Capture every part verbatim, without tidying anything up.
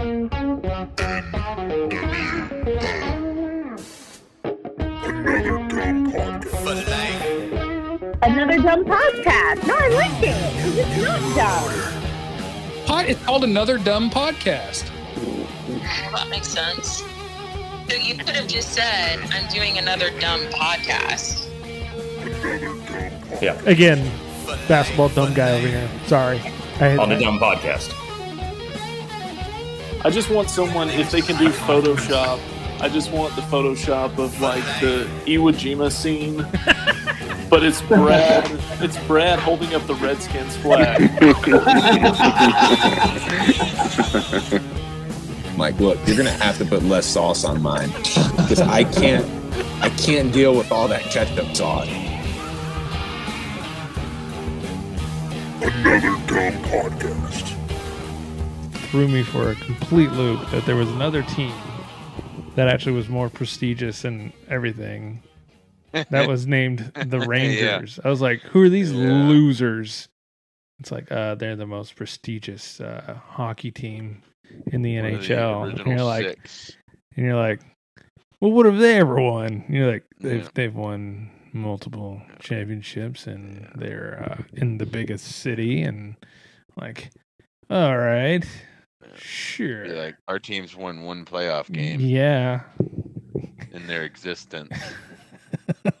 Another dumb podcast. No, I like it. Because it's not dumb. Pod, it's called Another Dumb Podcast. Well, that makes sense. So you could have just said, I'm doing another dumb podcast. Yeah. Again, basketball dumb guy over here. Sorry. On the dumb podcast. I just want someone, if they can do Photoshop, I just want the Photoshop of like the Iwo Jima scene. But it's Brad. It's Brad holding up the Redskins flag. Mike, look, you're gonna have to put less sauce on mine because I can't. I can't deal with all that ketchup sauce. Another dumb podcast. Threw me for a complete loop that there was another team that actually was more prestigious and everything. That was named the Rangers. Yeah. I was like, who are these yeah. losers? It's like, uh, they're the most prestigious uh, hockey team in the N H L. The and you're like, six. and you're like, well, what have they ever won? And you're like, they've yeah. they've won multiple championships, and yeah. they're uh, in the biggest city, and like, all right, yeah. sure. You're like, our team's won one playoff game. Yeah, in their existence.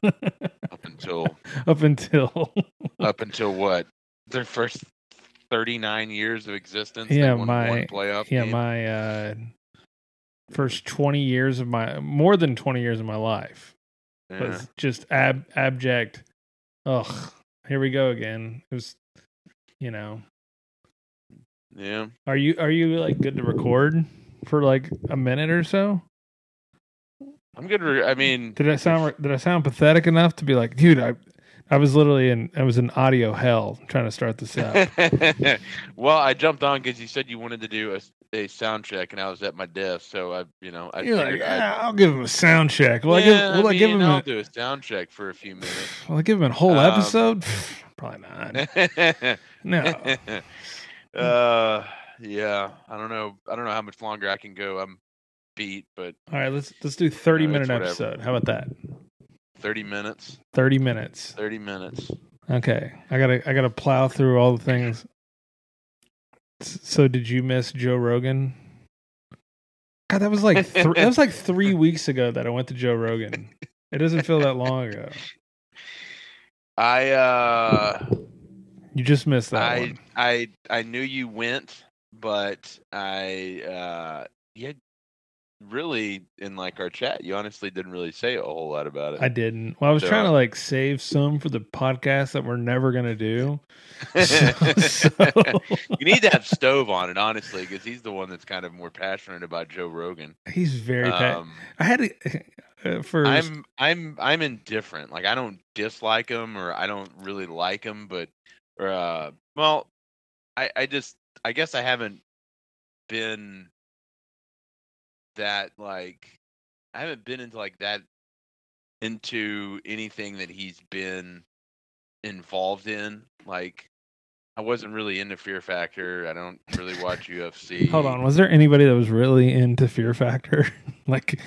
up until up until up until what, their first thirty-nine years of existence? Yeah, my one playoff yeah game? my uh first twenty years of my more than twenty years of my life yeah. was just ab abject ugh, here we go again. It was, you know, yeah are you are you like good to record for like a minute or so? I'm good. I mean, did I sound did I sound pathetic enough to be like, dude? I, I was literally in I was in audio hell trying to start this up. Well, I jumped on because you said you wanted to do a, a sound check, and I was at my desk, so I, you know, I. You're like, yeah, I'll give him a sound check. Will yeah, I give? Will I, mean, I give him? I'll a, do a sound check for a few minutes. Will I give him a whole um, episode? Probably not. No. Uh, yeah, I don't know. I don't know how much longer I can go. I'm. Beat, but all right, let's let's do thirty you know, minute episode. How about that? Thirty minutes. Thirty minutes. Thirty minutes. Okay, I gotta I gotta plow through all the things. So, did you miss Joe Rogan? God, that was like th- that was like three weeks ago that I went to Joe Rogan. It doesn't feel that long ago. I uh, you just missed that. I one. I I knew you went, but I uh, yeah. Really, in like our chat, you honestly didn't really say a whole lot about it. I didn't. Well, I was so, trying to like save some for the podcast that we're never gonna do. So, so. You need to have Stove on it, honestly, because he's the one that's kind of more passionate about Joe Rogan. He's very. Um, pa- I had to, uh, for. I'm I'm I'm indifferent. Like I don't dislike him, or I don't really like him, but or, uh, well, I I just I guess I haven't been. That like I haven't been into like that into anything that he's been involved in. Like I wasn't really into Fear Factor. I don't really watch U F C. Hold on, was there anybody that was really into Fear Factor? Like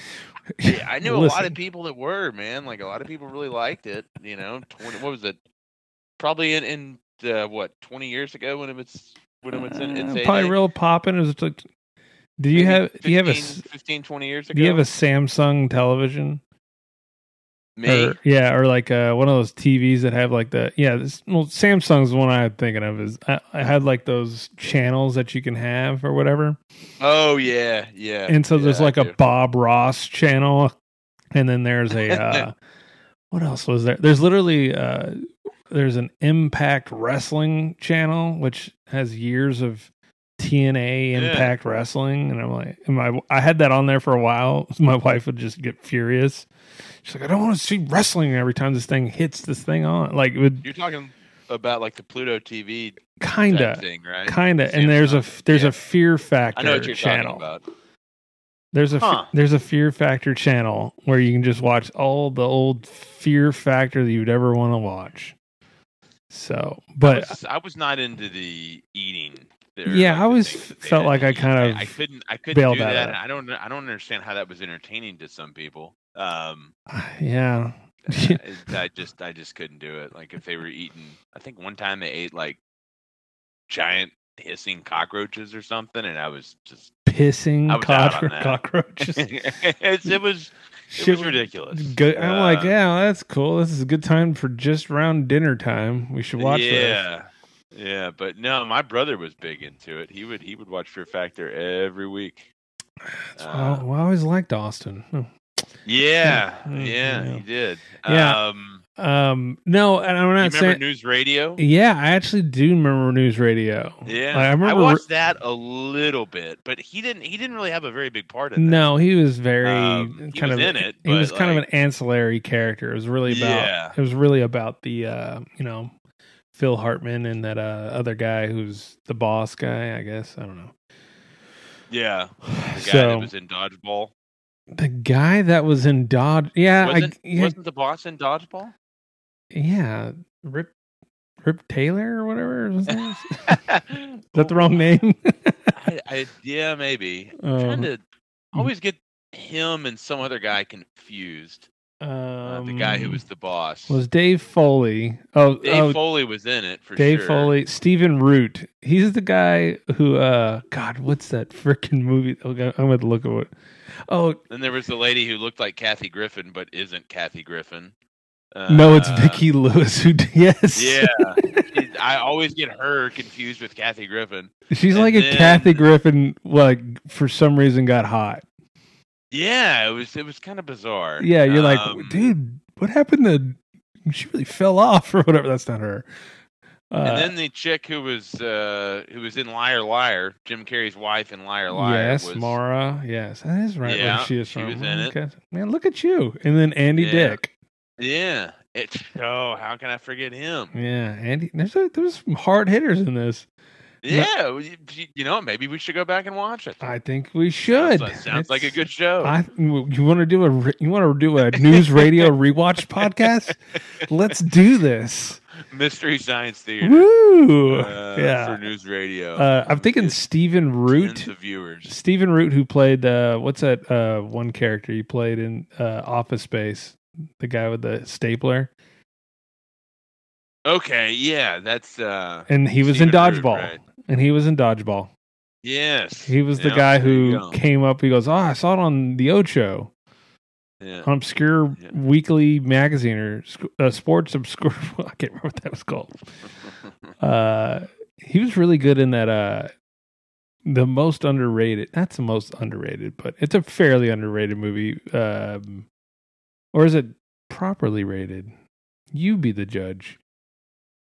yeah, I knew listen. a lot of people that were, man. Like a lot of people really liked it. You know, twenty, what was it? Probably in in uh, what twenty years ago when it was when it was in uh, it's probably real popping. It was like. Do you have fifteen, do you have a fifteen twenty years ago? Do you have a Samsung television? Me, or, yeah, or like uh, one of those T Vs that have like the yeah. This, well, Samsung's the one I'm thinking of. Is I, I had like those channels that you can have or whatever. Oh yeah, yeah. And so yeah, there's like I a do. Bob Ross channel, and then there's a uh, what else was there? There's literally uh, there's an Impact Wrestling channel which has years of. T N A Impact yeah. Wrestling, and I'm like, and my I had that on there for a while. My wife would just get furious. She's like, I don't want to see wrestling every time this thing hits this thing on. Like, would, you're talking about like the Pluto T V kinda thing, right? Kinda, Samsung. And there's a there's yeah. a Fear Factor I know what you're channel. Talking about. There's a huh. there's a Fear Factor channel where you can just watch all the old Fear Factor that you'd ever want to watch. So, but I was, I was not into the eating. They're yeah, like I always felt like I kind of I, I couldn't I couldn't do that. Out. I don't I don't understand how that was entertaining to some people. Um, yeah, I, I just I just couldn't do it. Like if they were eating, I think one time they ate like giant hissing cockroaches or something, and I was just pissing I was cockro- cockroaches. it's, it was it Shit was ridiculous. Good. I'm uh, like, yeah, well, that's cool. This is a good time for just round dinner time. We should watch yeah. this. Yeah. Yeah, but no, my brother was big into it. He would he would watch Fear Factor every week. That's uh, well, I always liked Austin. Oh. Yeah, yeah, yeah, yeah, he did. Yeah. Um, um, no, and I'm not you saying. Remember News Radio? Yeah, I actually do remember News Radio. Yeah, like, I remember. I watched that a little bit, but he didn't. He didn't really have a very big part in it. No, he was very um, kind was of in it. He was like, kind of an ancillary character. It was really about. Yeah. It was really about the uh, you know. Phil Hartman and that uh, other guy who's the boss guy, I guess. I don't know. Yeah. The guy so, that was in Dodgeball. The guy that was in Dodge. Yeah. Wasn't, I, yeah. wasn't the boss in Dodgeball? Yeah. Rip Rip Taylor or whatever. Was that, is that the wrong name? I, I, yeah, maybe. I'm um, trying to always get him and some other guy confused. Um, uh, the guy who was the boss was Dave Foley. Oh, Dave oh, Foley was in it for Dave sure. Dave Foley, Stephen Root. He's the guy who, uh, God, what's that freaking movie? I'm going to look at it. Oh, and there was the lady who looked like Kathy Griffin, but isn't Kathy Griffin. Uh, no, it's Vicki Lewis. Who? Yes. Yeah. I always get her confused with Kathy Griffin. She's and like then, if Kathy Griffin, like for some reason, got hot. Yeah, it was it was kind of bizarre. Yeah, you're um, like, dude, what happened to? She really fell off or whatever. That's not her. Uh, and then the chick who was uh, who was in Liar Liar, Jim Carrey's wife in Liar Liar. Yes, was, Mara. Yes, that is right. Yeah, where she is she from. Was in okay. it. Man, look at you. And then Andy yeah. Dick. Yeah. It's oh, how can I forget him? Yeah, Andy. There's a, there's some hard hitters in this. Yeah, you know, maybe we should go back and watch it. I think we should. Sounds like, sounds like a good show. I, you want to do a you want to do a news radio rewatch podcast? Let's do this. Mystery Science Theater. Woo! Uh, yeah, for News Radio. Uh, I'm thinking it's Stephen Root. Tens of viewers. Stephen Root, who played uh, what's that uh, one character he played in uh, Office Space? The guy with the stapler. Okay, yeah, that's uh, and he was Stephen in Dodgeball. Root, right? And he was in Dodgeball. Yes. He was the yeah, guy who came up. He goes, oh, I saw it on the Ocho. Yeah. An obscure yeah. weekly magazine or uh, sports obscure. I can't remember what that was called. uh, he was really good in that. Uh, the most underrated. That's the most underrated, but it's a fairly underrated movie. Um, or is it properly rated? You be the judge.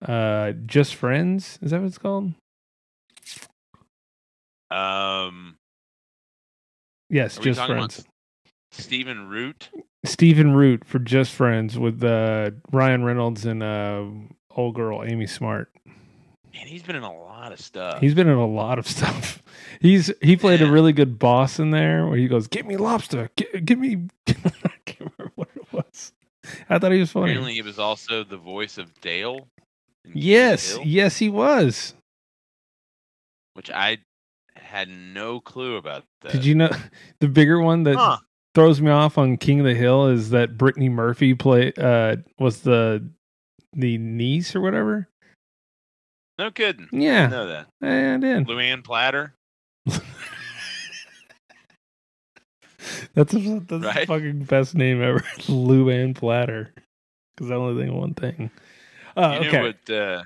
Uh, Just Friends. Is that what it's called? Um. Yes, Just Friends. Stephen Root. Stephen Root for Just Friends with uh, Ryan Reynolds and uh, old girl Amy Smart. Man, he's been in a lot of stuff. He's been in a lot of stuff. He's he played yeah. a really good boss in there where he goes, "Get me lobster, get, get me." I can't remember what it was. I thought he was funny. Apparently, he was also the voice of Dale. Yes, yes, he was. Which I had no clue about that. Did you know the bigger one that huh. throws me off on King of the Hill is that Brittany Murphy play uh, was the the niece or whatever? No kidding. Yeah. I didn't know that. I, I did. Luann Platter. that's a, that's right? the fucking best name ever. Luann Platter. Because I only think of one thing. Uh, you knew okay. what, uh,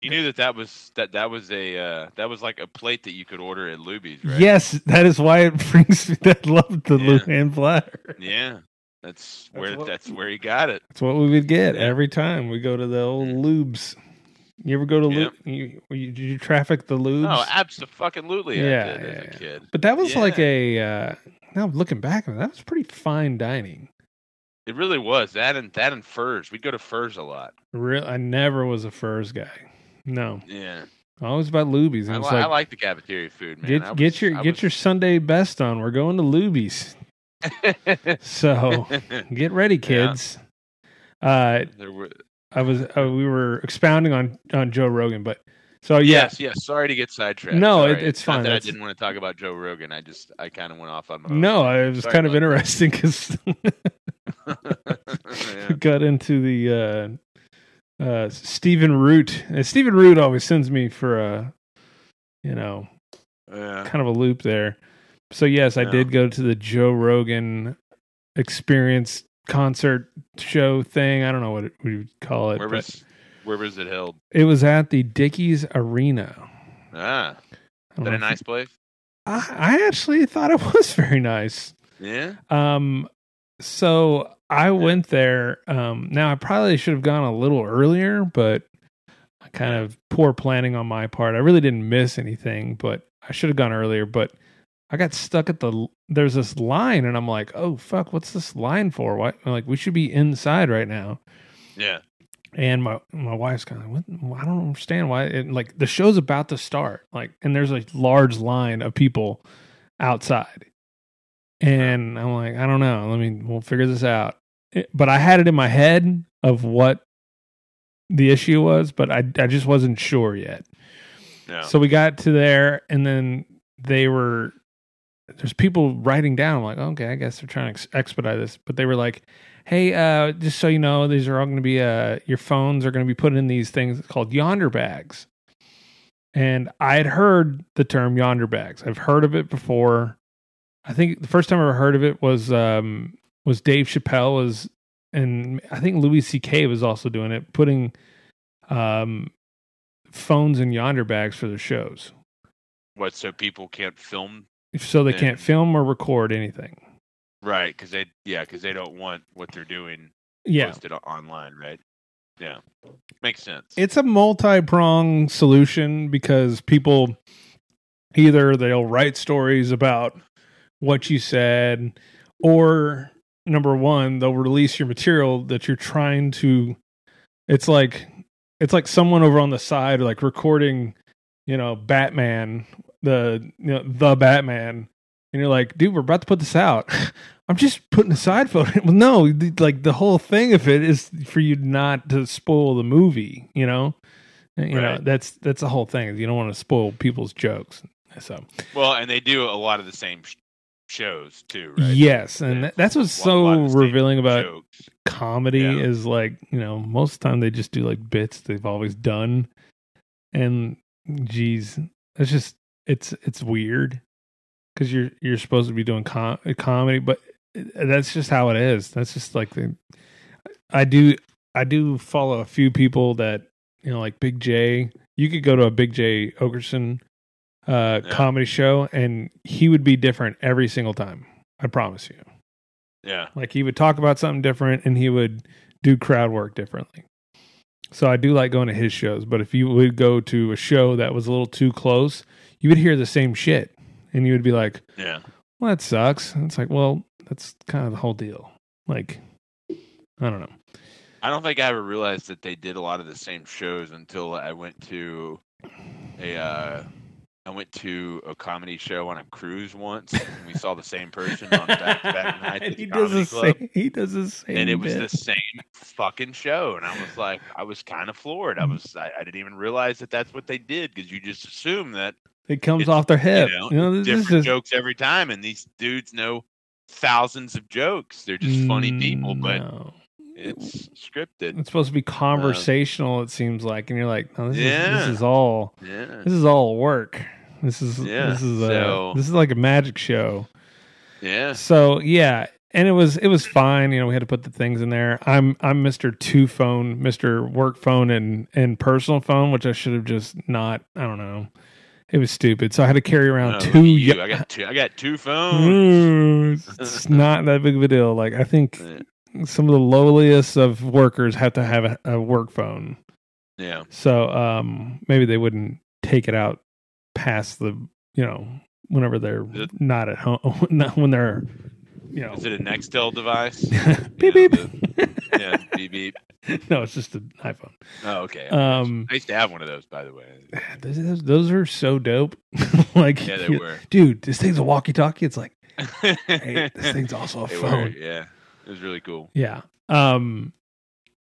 you knew that that was that that was a uh, that was like a plate that you could order at Luby's, right? Yes, that is why it brings me that love to yeah. Luann Platter. Yeah, that's where that's, what, that's where he got it. That's what we would get yeah. every time we go to the old Lubes. You ever go to yeah. Lube? You, you, did you traffic the Lubes? Oh, absolutely. Yeah, I did yeah, as a kid. But that was yeah. like a uh, now looking back, that was pretty fine dining. It really was that and that and Furs. We'd go to Furs a lot. Real, I never was a Furs guy. No. Yeah. I was about Luby's. I, li- like, I like the cafeteria food, man. Get, was, get your I get was... your Sunday best on. We're going to Luby's. So get ready, kids. Yeah. Uh, there were... I was uh, we were expounding on, on Joe Rogan, but So yeah. yes, yes. Sorry to get sidetracked. No, it, it's fine. Not that I didn't want to talk about Joe Rogan. I just I kind of went off on my own. No, it was sorry kind of interesting because yeah. got into the uh, uh, Stephen Root. And Stephen Root always sends me for a you know yeah. kind of a loop there. So yes, I yeah. did go to the Joe Rogan Experience concert show thing. I don't know what, it, what you would call it. Where was Where was it held? It was at the Dickies Arena. Ah, is that a nice place? I, I actually thought it was very nice. Yeah. Um. So I yeah. went there. Um. Now I probably should have gone a little earlier, but I kind of poor planning on my part. I really didn't miss anything, but I should have gone earlier. But I got stuck at the. There's this line, and I'm like, "Oh fuck, what's this line for? Why? I'm like, we should be inside right now." Yeah. And my, my wife's kind of like, what? I don't understand why. And like the show's about to start, like, and there's a large line of people outside, and I'm like, I don't know. Let me, we'll figure this out. It, but I had it in my head of what the issue was, but I I just wasn't sure yet. No. So we got to there, and then they were there's people writing down. I'm like, okay, I guess they're trying to ex- expedite this, but they were like, hey, uh, just so you know, these are all going to be, uh, your phones are going to be put in these things called Yonder bags. And I had heard the term Yonder bags. I've heard of it before. I think the first time I ever heard of it was, um, was Dave Chappelle was, and I think Louis C K was also doing it, putting, um, phones in Yonder bags for their shows. What? So people can't film? So they and- can't film or record anything. Right, because they yeah, because they don't want what they're doing yeah. posted online, right? Yeah, makes sense. It's a multi-pronged solution because people either they'll write stories about what you said, or number one, they'll release your material that you're trying to. It's like it's like someone over on the side, like recording, you know, Batman, the you know, the Batman. And you're like, dude, we're about to put this out. I'm just putting a side photo. Well, no, like the whole thing of it is for you not to spoil the movie. You know, you right. know that's that's the whole thing. You don't want to spoil people's jokes. So well, and they do a lot of the same sh- shows too, right? Yes, and yeah. that's what's so revealing about jokes. Comedy yeah. is like you know most of the time they just do like bits they've always done, and geez, it's just it's it's weird. Because you're you're supposed to be doing com- comedy, but that's just how it is. That's just like the I do I do follow a few people that you know, like Big Jay. You could go to a Big Jay Oakerson uh, yeah. comedy show, and he would be different every single time. I promise you. Yeah, like he would talk about something different, and he would do crowd work differently. So I do like going to his shows, but if you would go to a show that was a little too close, you would hear the same shit. And you would be like, yeah, well, that sucks. And it's like, well, that's kind of the whole deal. Like, I don't know. I don't think I ever realized that they did a lot of the same shows until I went to a, uh, I went to a comedy show on a cruise once. And we saw the same person on back-to-back night at the comedy club. He does the same. And it was the same fucking show. And I was like, I was kind of floored. I was, I, I didn't even realize that that's what they did because you just assume that. It comes it's, off their hip. You know, you know, this, different this is, jokes every time, and these dudes know thousands of jokes. They're just funny no. people, but it's scripted. It's supposed to be conversational, uh, it seems like, and you're like, no, this, yeah. is, this is all yeah. this is all work. This is yeah. this is a, so, this is like a magic show. Yeah. So yeah, and it was it was fine. You know, we had to put the things in there. I'm I'm Mister Two Phone, Mister Work Phone, and and personal phone, which I should have just not. I don't know. It was stupid, so I had to carry around oh, two, y- I got two. I got two phones. It's not that big of a deal. Like I think yeah. some of the lowliest of workers have to have a, a work phone. Yeah. So um, maybe they wouldn't take it out past the you know whenever they're it, not at home, not when they're you know. Is it a Nextel device? beep yeah, beep. The, yeah, beep beep. No, it's just an iPhone. Oh, okay. Um, I used to have one of those, by the way. Those, those are so dope. like, yeah, they were. Dude, this thing's a walkie-talkie. It's like, hey, this thing's also a they phone. Were, yeah, it was really cool. Yeah. Um.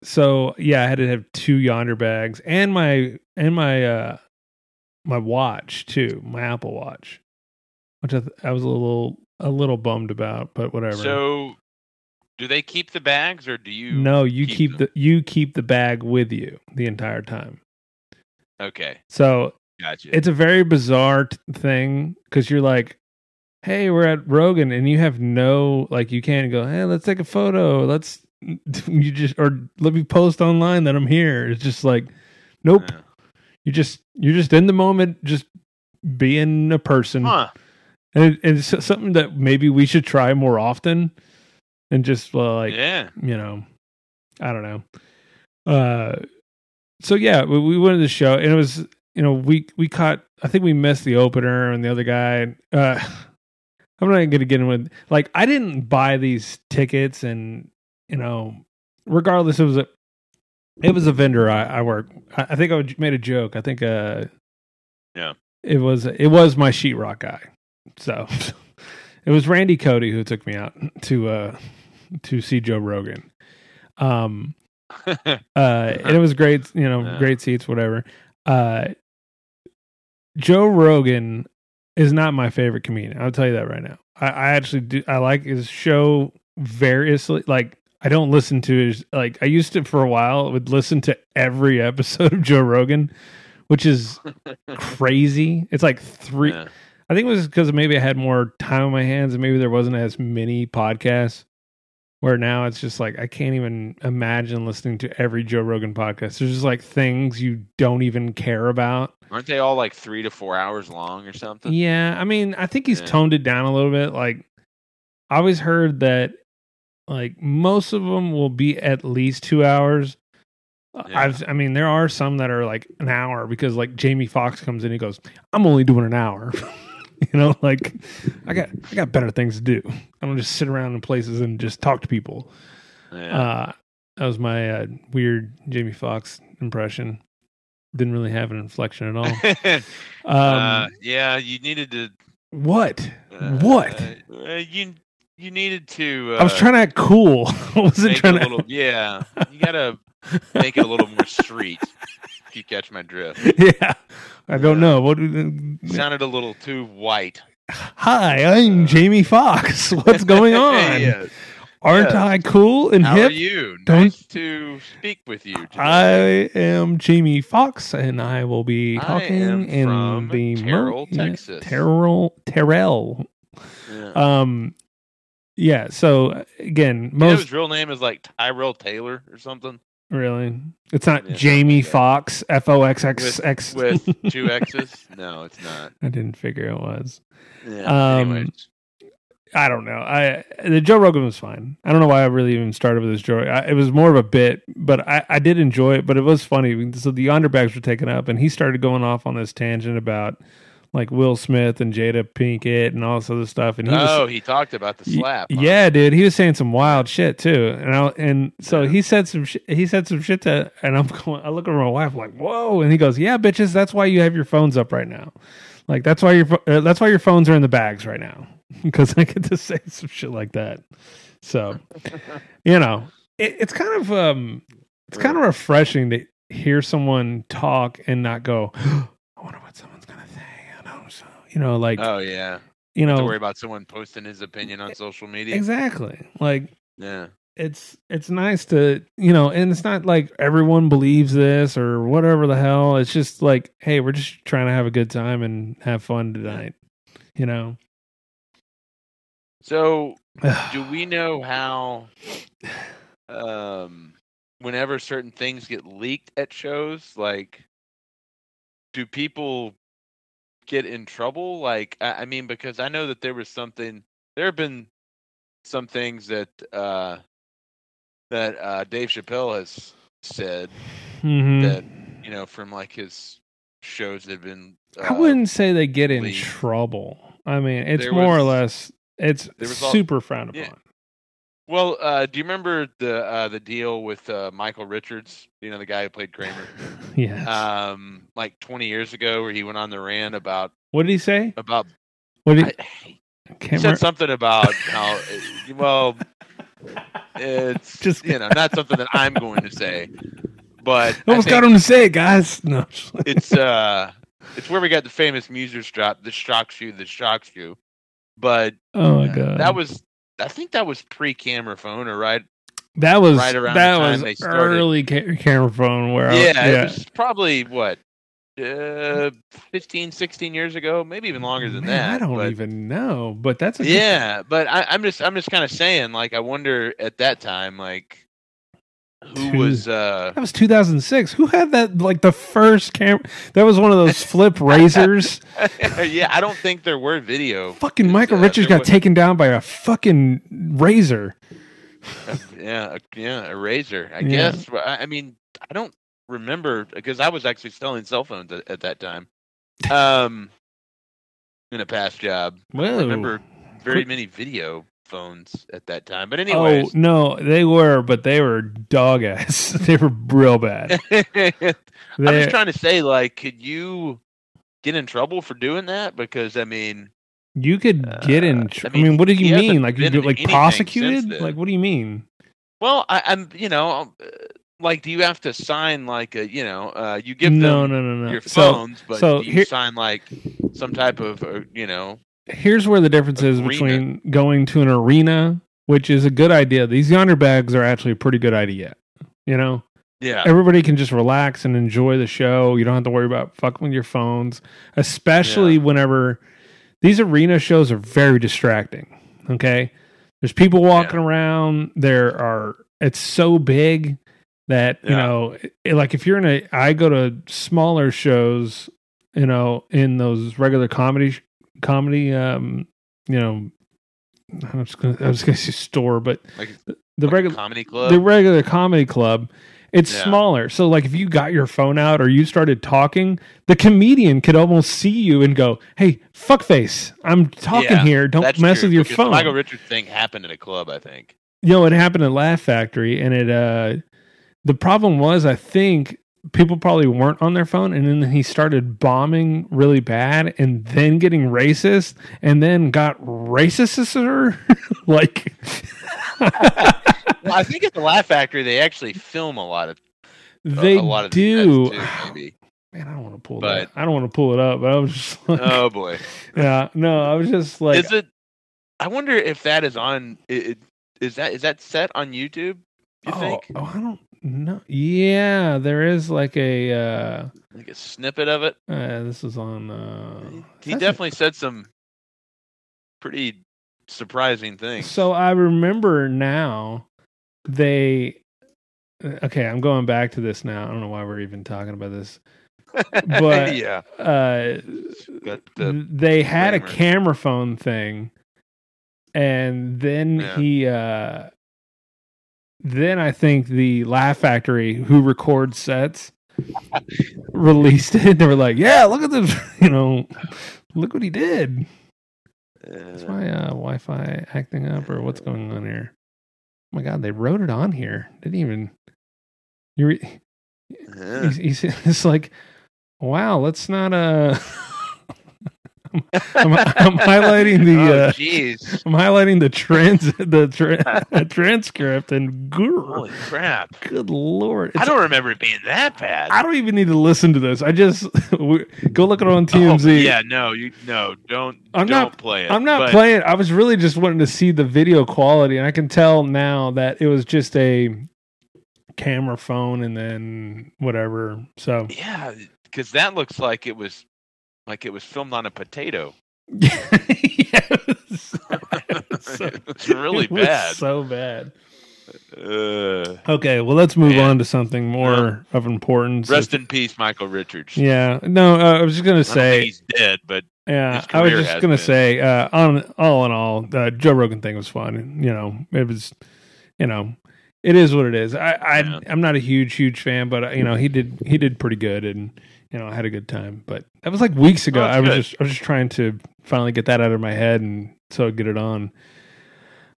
So yeah, I had to have two Yonder bags and my and my uh, my watch too, my Apple Watch, which I, th- I was a little a little bummed about, but whatever. So, do they keep the bags, or do you? No, you keep, keep the you keep the bag with you the entire time. Okay. So gotcha. It's a very bizarre t- thing because you're like, hey, we're at Rogan, and you have no, like, you can't go, hey, let's take a photo. Let's you just or let me post online that I'm here. It's just like, nope. Yeah. You just you're just in the moment, just being a person, huh. and, it, and it's something that maybe we should try more often. And just well, like, yeah. you know, I don't know. Uh, so yeah, we, we went to the show, and it was, you know, we we caught. I think we missed the opener and the other guy. Uh, I'm not going to get in with, like, I didn't buy these tickets, and you know, regardless, it was a it was a vendor I, I work. I, I think I made a joke. I think, uh, yeah, it was it was my sheetrock guy. So it was Randy Cody who took me out to uh to see Joe Rogan. Um, uh, and it was great, you know, yeah. great seats, whatever. Uh, Joe Rogan is not my favorite comedian. I'll tell you that right now. I, I actually do. I like his show variously. Like, I don't listen to his, like, I used to for a while would listen to every episode of Joe Rogan, which is crazy. It's like three. Yeah. I think it was because maybe I had more time on my hands and maybe there wasn't as many podcasts, where now it's just like, I can't even imagine listening to every Joe Rogan podcast. There's just like things you don't even care about. Aren't they all like three to four hours long or something? Yeah. I mean, I think he's yeah. toned it down a little bit. Like, I always heard that, like, most of them will be at least two hours. Yeah. I've, I mean, there are some that are like an hour because, like, Jamie Foxx comes in and he goes, I'm only doing an hour. You know, like, I got I got better things to do. I don't just sit around in places and just talk to people. Yeah. Uh, that was my uh, weird Jamie Foxx impression. Didn't really have an inflection at all. um, uh, yeah, you needed to. What? Uh, what? Uh, you you needed to. Uh, I was trying to act cool. I wasn't trying to. Little, yeah, you gotta make it a little more street. If you catch my drift. Yeah. I don't uh, know. What sounded a little too white. Hi, I'm uh, Jamie Foxx. What's going on? yes. Aren't yes. I cool and How hip? How are you? Don't... Nice to speak with you today. I am Jamie Foxx, and I will be talking in the Terrell, Mer- Texas. Terrell, Terrell. Yeah. Um, yeah. So again, most you know his real name is like Tyrell Taylor or something. Really? It's not yeah, Jamie okay. Foxx, F O X X X. With, with two X's? No, it's not. I didn't figure it was. Yeah, um, anyways. I don't know. I The Joe Rogan was fine. I don't know why I really even started with this Joe. I, it was more of a bit, but I, I did enjoy it, but it was funny. So the Yonder bags were taken up, and he started going off on this tangent about, like, Will Smith and Jada Pinkett and all this other stuff. And he oh, was, he talked about the slap. Y- huh? Yeah, dude, he was saying some wild shit too. And I, and so yeah. he said some sh- he said some shit to. And I'm going, I look at my wife, I'm like, whoa. And he goes, yeah, bitches, that's why you have your phones up right now. Like, that's why your uh, that's why your phones are in the bags right now, because I get to say some shit like that. So, you know, it, it's kind of um, it's kind of refreshing to hear someone talk and not go, I wonder what someone's gonna think. You know, like, oh yeah, you know, don't worry about someone posting his opinion on social media. Exactly. Like, yeah, it's it's nice to, you know, and it's not like everyone believes this or whatever the hell. It's just like, hey, we're just trying to have a good time and have fun tonight. You know. So, do we know how? Um, whenever certain things get leaked at shows, like, do people get in trouble? Like, I mean, because I know that there was something, there have been some things that uh that uh Dave Chappelle has said mm-hmm. that, you know, from like his shows that have been uh, I wouldn't say they get in leaked. trouble. I mean, it's there more was, or less it's super all, frowned upon. Yeah. Well, uh do you remember the uh the deal with uh Michael Richards, you know, the guy who played Kramer? Yes. Um, like twenty years ago, where he went on the rant about, what did he say? About what did he, I, I he said something about how it, well, it's just, you know, not something that I'm going to say, but I almost I got him to say it, guys. No, it's uh, It's where we got the famous Muser's drop, "This shocks you, this shocks you." But oh my god, that was, I think that was pre-camera phone or right. That was right around that the time was they started. Early ca- camera phone where yeah, I was, yeah, it was probably what uh, fifteen, sixteen years ago, maybe even longer than Man, that. I don't but, even know, but that's a yeah. Good... But I, I'm just I'm just kind of saying, like, I wonder at that time, like, who Dude, was uh that was two thousand six. Who had that, like, the first camera? That was one of those flip razors. Yeah, I don't think there were video. Fucking Michael uh, Richards got was... taken down by a fucking razor. Uh, yeah, yeah, a razor. I yeah. guess. I mean, I don't remember because I was actually selling cell phones at, at that time. Um, in a past job, Whoa. I don't remember very many video phones at that time. But anyway, oh no, they were, but they were dog ass. They were real bad. They're... I'm just trying to say, like, could you get in trouble for doing that? Because I mean. You could get in. Tr- uh, I, mean, I mean, what do you mean? Like, you get, like, prosecuted? Like, what do you mean? Well, I, I'm, you know, like, do you have to sign like a, you know, uh, you give no, them no, no, no. your phones, so, but so do you here, sign like some type of, uh, you know? Here's where the difference arena. is between going to an arena, which is a good idea. These Yonder bags are actually a pretty good idea. You know? Yeah. Everybody can just relax and enjoy the show. You don't have to worry about fucking with your phones, especially yeah. whenever. These arena shows are very distracting, okay? There's people walking yeah. around. There are... It's so big that, yeah. you know... It, like, if you're in a... I go to smaller shows, you know, in those regular comedy... Comedy, um, you know... I was going to say store, but... Like, the like regular comedy club? The regular comedy club. It's yeah. smaller. So, like, if you got your phone out or you started talking, the comedian could almost see you and go, "Hey, fuckface, I'm talking yeah, here. Don't mess true, with your phone." The Michael Richards thing happened at a club, I think. You know, it happened at Laugh Factory, and it. Uh, the problem was, I think people probably weren't on their phone, and then he started bombing really bad, and then getting racist, and then got racist-er, like. Well, I think at the Laugh Factory they actually film a lot of. They a lot of do. Too, maybe. Man, I don't want to pull but, that. I don't want to pull it up. But I was just like, oh boy. Yeah, no, I was just like. Is it? I wonder if that is on. It, is that is that set on YouTube? You oh, think? Oh, I don't know. Yeah, there is like a uh, like a snippet of it. Uh, this is on. Uh, he definitely it. said some pretty surprising things. So I remember now. They okay, I'm going back to this now. I don't know why we're even talking about this, but yeah, uh, the they had Kramer. a camera phone thing, and then yeah. he, uh, then I think the Laugh Factory, who records sets, released it. They were like, "Yeah, look at this, you know, look what he did." Is my uh, Wi-Fi acting up, or what's going on here? Oh my God, they wrote it on here. Didn't even. You. Re- yeah. he's, he's, it's like, wow. Let's not. Uh, I'm, I'm, I'm highlighting the. Oh, uh, geez. I'm highlighting the trans the tra- transcript and. Grr, Holy crap! Good Lord! It's, I don't remember it being that bad. I don't even need to listen to this. I just go look it on T M Z. Oh, yeah, no, you no, don't. I'm Don't not play it. I'm not but. playing. I was really just wanting to see the video quality, and I can tell now that it was just a camera phone and then whatever. So yeah, because that looks like it was like it was filmed on a potato. Yeah, it was so, it was so, it's really it was bad. So bad. Uh, okay, well, let's move man. on to something more uh, of importance. Rest if, in peace, Michael Richards. Yeah, no, uh, I was just gonna say I don't think he's dead, but. Yeah, I was just gonna been. say, uh, on all in all, the Joe Rogan thing was fun. You know, it was, you know, it is what it is. I, I yeah. I'm not a huge, huge fan, but you know, he did he did pretty good, and you know, I had a good time. But that was like weeks ago. Oh, I was good. just I was just trying to finally get that out of my head, and so I'd get it on.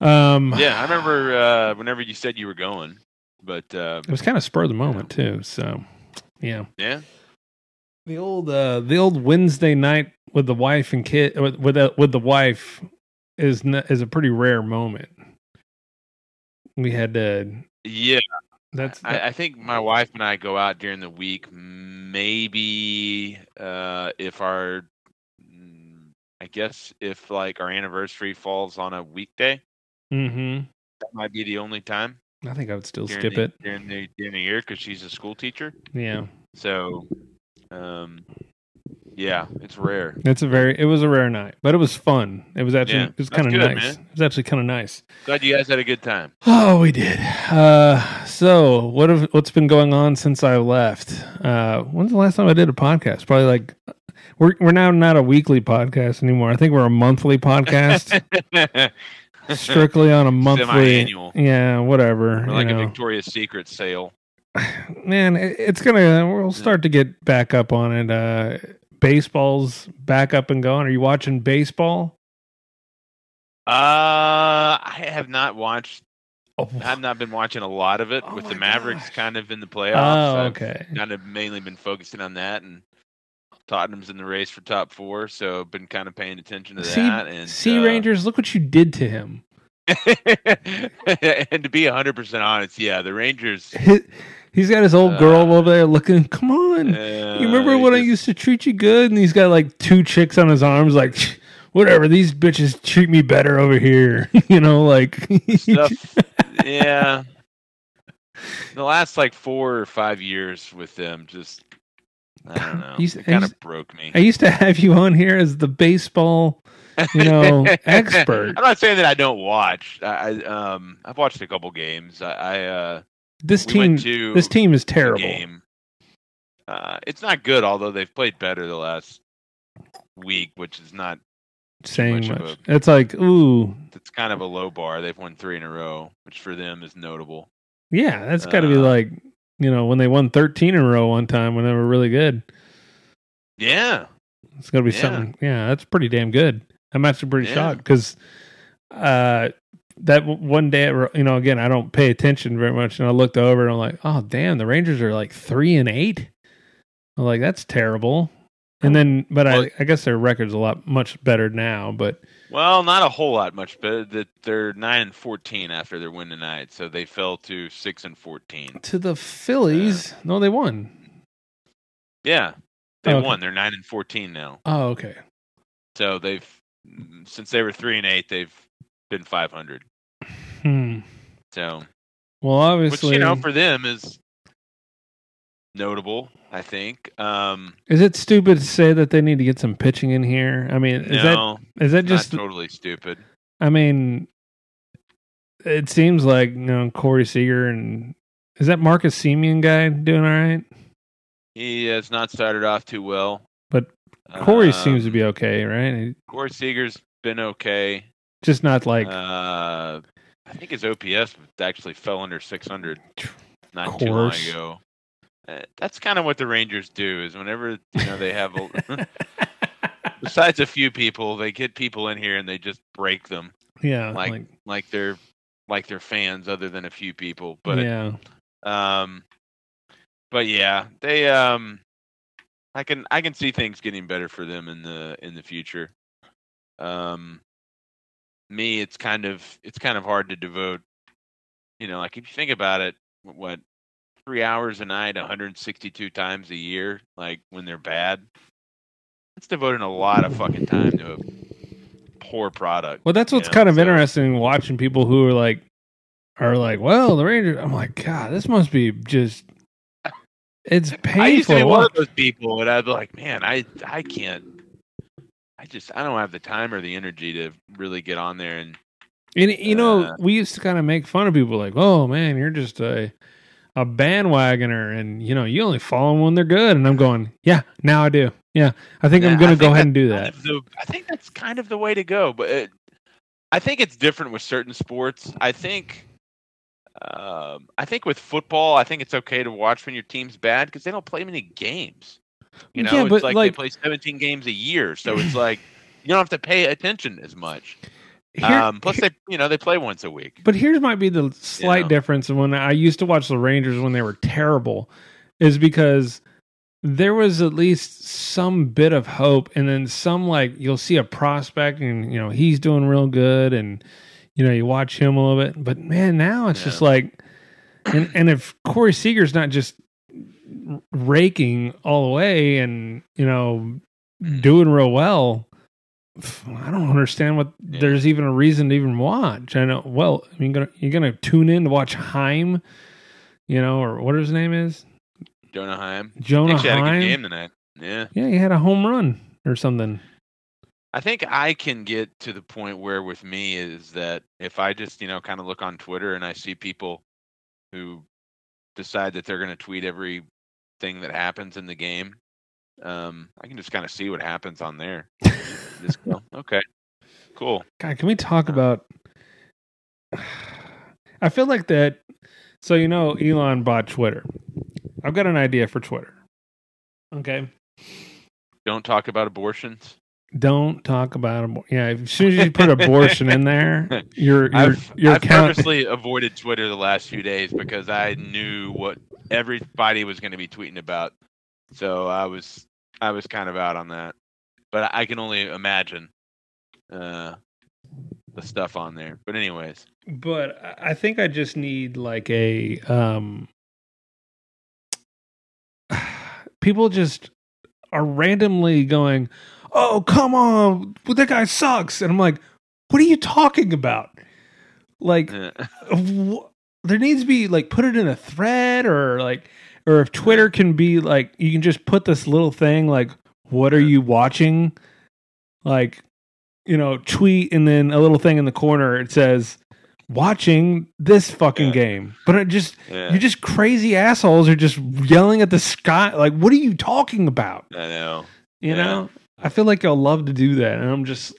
Um, yeah, I remember uh, whenever you said you were going, but uh, it was kind of spur of the moment yeah. too. So yeah, yeah. The old uh, the old Wednesday night with the wife and kid with with, uh, with the wife is n- is a pretty rare moment. We had to yeah That's, that... I, I think my wife and I go out during the week. Maybe uh, if our, I guess if like our anniversary falls on a weekday, mm-hmm. that might be the only time. I think I would still skip the, it during the during the year because she's a school teacher. Yeah. So, um, yeah, it's rare. It's a very. It was a rare night, but it was fun. It was actually. Yeah, it was kind of nice. Man. It was actually kind of nice. Glad you guys had a good time. Oh, we did. Uh, so what have what's been going on since I left? Uh, when's the last time I did a podcast? Probably like. We're we're now not a weekly podcast anymore. I think we're a monthly podcast. Strictly on a monthly. Semi-annual. Yeah, whatever. Or like you know. a Victoria's Secret sale. Man, it, it's going to... We'll start to get back up on it. Uh, baseball's back up and going. Are you watching baseball? Uh, I have not watched... Oh. I've not been watching a lot of it oh with the Mavericks gosh. kind of in the playoffs. Oh, okay. I've kind of mainly been focusing on that and... Tottenham's in the race for top four, so I've been kind of paying attention to that. See, and see, uh, Rangers, look what you did to him. And to be a hundred percent honest, yeah, the Rangers. He, he's got his old uh, girl over there looking. Come on, uh, you remember when just, I used to treat you good? And he's got like two chicks on his arms, like whatever. These bitches treat me better over here, you know, like stuff. Yeah. The last like four or five years with them, just. I don't know. He's, it kind of broke me. I used to have you on here as the baseball, you know, expert. I'm not saying that I don't watch. I, I um, I've watched a couple games. I, I uh, this we team, to this team is terrible. Game. Uh, it's not good. Although they've played better the last week, which is not saying much. much. A, it's like ooh, it's kind of a low bar. They've won three in a row, which for them is notable. Yeah, that's got to uh, be like. You know, when they won thirteen in a row one time when they were really good. Yeah. It's going to be yeah. something. Yeah, that's pretty damn good. I'm actually pretty yeah. shocked because uh, that one day, you know, again, I don't pay attention very much. And I looked over and I'm like, oh, damn, the Rangers are like three and eight. I'm like, that's terrible. And then, but well, I, I guess their record's a lot much better now. But well, not a whole lot much better. That they're nine and fourteen after their win tonight, so they fell to six and fourteen to the Phillies. Uh, no, they won. Yeah, they oh, okay. won. They're nine and fourteen now. Oh, okay. So they've since they were three and eight, they've been five hundred. Hmm. So well, obviously, which, you know, for them is. Notable, I think. Um, is it stupid to say that they need to get some pitching in here? I mean, is no, that is that just not totally stupid? I mean, it seems like you know Corey Seager and is that Marcus Semien guy doing all right? He has not started off too well, but Corey um, seems to be okay, right? Corey Seager's been okay, just not like. Uh, I think his O P S actually fell under six hundred not too long ago. Uh, that's kind of what the Rangers do is whenever you know they have a, besides a few people they get people in here and they just break them yeah like like, like they're like they're fans other than a few people but yeah um but yeah they um I can I can see things getting better for them in the in the future um me it's kind of it's kind of hard to devote you know like if you think about it what three hours a night, one hundred sixty-two times a year, like when they're bad. It's devoting a lot of fucking time to a poor product. Well, that's what's you know? kind of so, interesting watching people who are like, are like, well, the Rangers. I'm like, God, this must be just, it's painful. I used to be one of those people, and I'd be like, man, I, I can't, I just, I don't have the time or the energy to really get on there. And, and you uh, know, we used to kind of make fun of people like, oh man, you're just a, a bandwagoner and you know you only follow them when they're good and I'm going yeah now I do yeah I think yeah, I'm gonna think go ahead and do that the, I think that's kind of the way to go but it, I think it's different with certain sports I think um, I think with football I think it's okay to watch when your team's bad because they don't play many games you know yeah, it's but like, like they play seventeen games a year so it's like you don't have to pay attention as much. Here, um, plus, here, they you know they play once a week. But here's might be the slight you know? difference. When I used to watch the Rangers when they were terrible, is because there was at least some bit of hope, and then some like you'll see a prospect, and you know he's doing real good, and you know you watch him a little bit. But man, now it's yeah. just like And, and if Corey Seager's not just raking all the way and, you know, doing real well, I don't understand what yeah. there's even a reason to even watch. I know. Well, I mean, you're gonna, you're gonna tune in to watch Haim, you know, or what his name is, Jonah Haim. Jonah Haim had a good game tonight. Yeah, yeah, he had a home run or something. I think I can get to the point where with me is that if I just, you know, kind of look on Twitter and I see people who decide that they're going to tweet every thing that happens in the game, um, I can just kind of see what happens on there. Just go, okay, cool. God, can we talk about... I feel like that... So, you know, Elon bought Twitter. I've got an idea for Twitter. Okay. Don't talk about abortions. Don't talk about abortion. Yeah, as soon as you put abortion in there, you're you're I've, you're I've count- purposely avoided Twitter the last few days because I knew what everybody was going to be tweeting about. So I was I was kind of out on that, but I can only imagine uh, the stuff on there. But anyways, but I think I just need like a um, people just are randomly going, oh, come on, that guy sucks. And I'm like, what are you talking about? Like, w- there needs to be, like, put it in a thread or, like, or if Twitter can be, like, you can just put this little thing, like, what are you watching? Like, you know, tweet and then a little thing in the corner. It says, watching this fucking yeah. game. But it just, yeah. you're just crazy assholes are just yelling at the sky. Like, what are you talking about? I know. You yeah. know? I feel like I'll love to do that. And I'm just,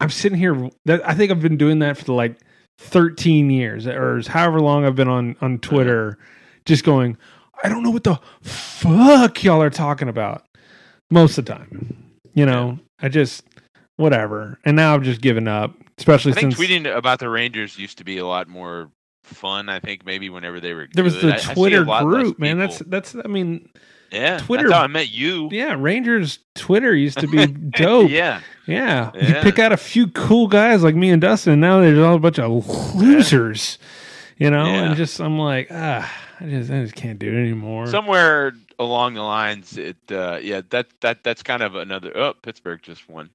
I'm sitting here. I think I've been doing that for like thirteen years or however long I've been on, on Twitter, just going, I don't know what the fuck y'all are talking about most of the time. You know, yeah. I just, whatever. And now I've just given up, especially I think since tweeting about the Rangers used to be a lot more fun. I think maybe whenever they were, there was good. the Twitter I, I group, man. That's, that's, I mean, yeah, Twitter, that's how I met you. Yeah, Rangers Twitter used to be dope. yeah. yeah, yeah. You pick out a few cool guys like me and Dustin. And now there's all a bunch of losers, yeah. you know. Yeah. And just I'm like, ah, I just I just can't do it anymore. Somewhere along the lines, it uh, yeah, that that that's kind of another. Oh, Pittsburgh just won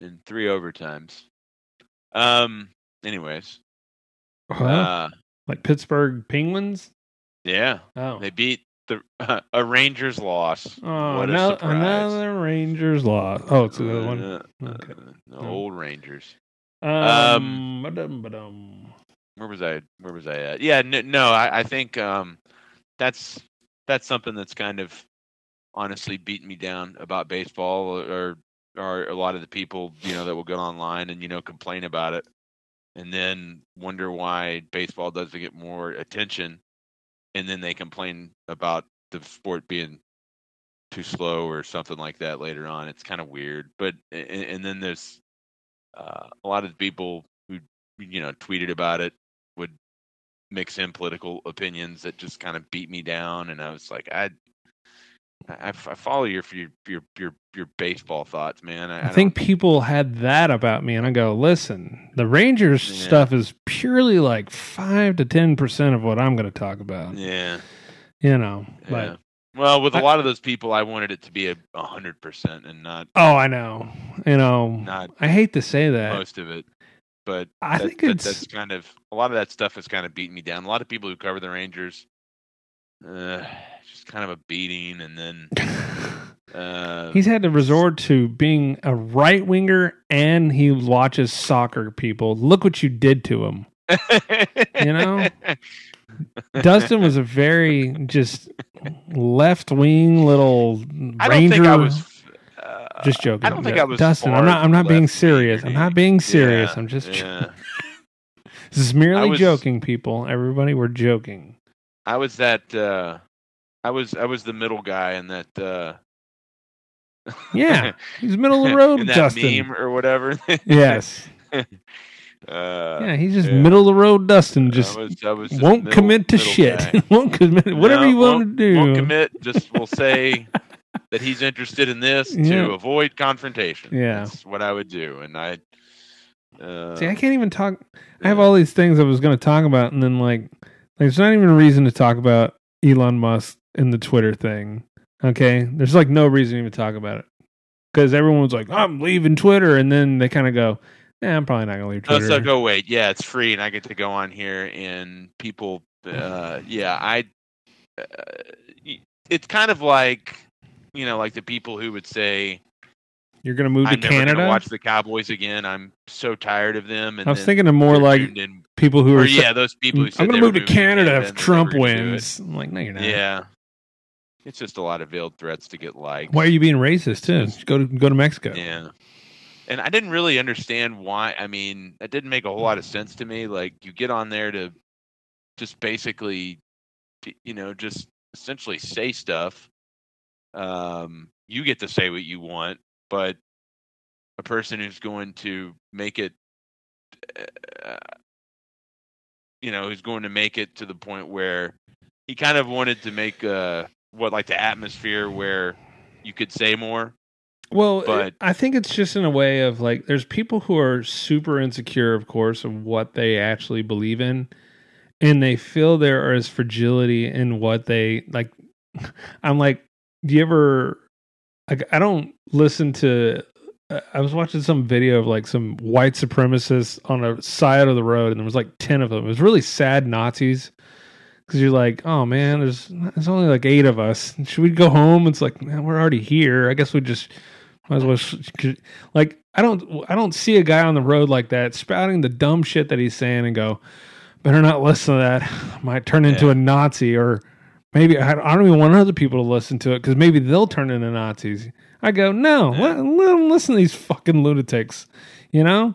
in three overtimes. Um. Anyways, huh? uh, like Pittsburgh Penguins. Yeah. Oh, they beat. The uh, a Rangers loss. Oh, what a no, surprise. Another Rangers loss. Oh, it's another uh, one. Okay. Uh, the oh. Old Rangers. Um, ba-dum, ba-dum. Where was I? Where was I at? Yeah, no, no I, I think um, that's that's something that's kind of honestly beaten me down about baseball, or or a lot of the people you know that will go online and you know complain about it, and then wonder why baseball doesn't get more attention. And then they complain about the sport being too slow or something like that later on. It's kind of weird. But and, and then there's uh, a lot of people who, you know, tweeted about it would mix in political opinions that just kind of beat me down. And I was like, I, I, I follow your your your your, your baseball thoughts, man. I, I, I think don't... people had that about me, and I go, listen, the Rangers yeah. stuff is purely like five to ten percent of what I'm going to talk about. Yeah, you know, yeah. but well, with I, a lot of those people, I wanted it to be a hundred percent and not. Oh, I know, you know, not. I hate to say that most of it, but I that, think that, it's that's kind of a lot of that stuff has kind of beaten me down. A lot of people who cover the Rangers. Uh, just kind of a beating, and then uh, he's had to resort to being a right winger, and he watches soccer. People, look what you did to him. You know, Dustin was a very just left wing little Ranger. I don't think I was uh, just joking. I don't think I was Dustin. I'm not. I'm not being serious. I'm not being serious. Yeah, I'm just. Yeah. This is merely was, joking, people. Everybody, we're joking. I was that. Uh, I was I was the middle guy in that. Uh... Yeah, he's middle of the road, in that Dustin, meme or whatever. Yes. uh, yeah, he's just yeah. middle of the road, Dustin. Just, I was, I was just won't middle, commit to shit. won't commit. Whatever no, you want to do. Won't commit. Just will say that he's interested in this yeah. to avoid confrontation. Yeah, that's what I would do, and I. Uh, See, I can't even talk. I have all these things I was going to talk about, and then like. Like, there's not even a reason to talk about Elon Musk and the Twitter thing. Okay? There's like no reason to even talk about it. Because everyone was like, I'm leaving Twitter. And then they kind of go, eh, I'm probably not going to leave Twitter. Let's go wait. Yeah, it's free and I get to go on here and people, uh, yeah, I, uh, it's kind of like, you know, like the people who would say, you're going to move to Canada? I'm going to watch the Cowboys again. I'm so tired of them. And I was then thinking of more like in, people who are. Yeah, those people who said I'm going to move to Canada, Canada if Trump wins. I'm like, no, you're not. Yeah. It's just a lot of veiled threats to get likes. Why are you being racist, too? Just go to, go to Mexico. Yeah. And I didn't really understand why. I mean, it didn't make a whole lot of sense to me. Like, you get on there to just basically, you know, just essentially say stuff. Um, you get to say what you want. But a person who's going to make it, uh, you know, who's going to make it to the point where he kind of wanted to make uh, what, like the atmosphere where you could say more. Well, but it, I think it's just in a way of like, there's people who are super insecure, of course, of what they actually believe in. And they feel there is fragility in what they like. I'm like, do you ever. Like, I don't listen to. I was watching some video of like some white supremacists on the side of the road, and there was like ten of them. It was really sad Nazis, because you're like, oh man, there's there's only like eight of us. Should we go home? It's like, man, we're already here. I guess we just might as well. Sh- like, I don't I don't see a guy on the road like that spouting the dumb shit that he's saying and go, better not listen to that. I might turn into yeah. a Nazi or. Maybe I don't even want other people to listen to it because maybe they'll turn into Nazis. I go, no, yeah. let, let them listen to these fucking lunatics. You know,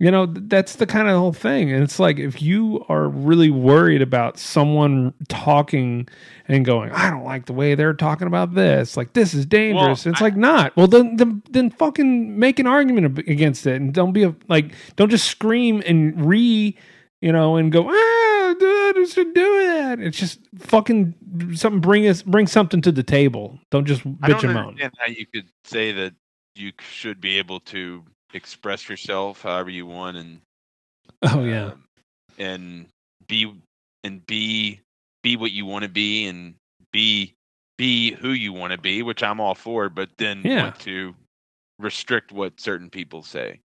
you know, that's the kind of whole thing. And it's like, if you are really worried about someone talking and going, I don't like the way they're talking about this. Like, this is dangerous. Well, it's I, like not. Well, then, then then fucking make an argument against it. And don't be a, like, don't just scream and re, you know, and go, ah. Dude, should do that. It's just fucking something. Bring us, bring something to the table. Don't just bitch I don't and moan. How you could say that you should be able to express yourself however you want, and oh yeah, um, and be and be be what you want to be, and be be who you want to be, which I'm all for. But then yeah. want to restrict what certain people say.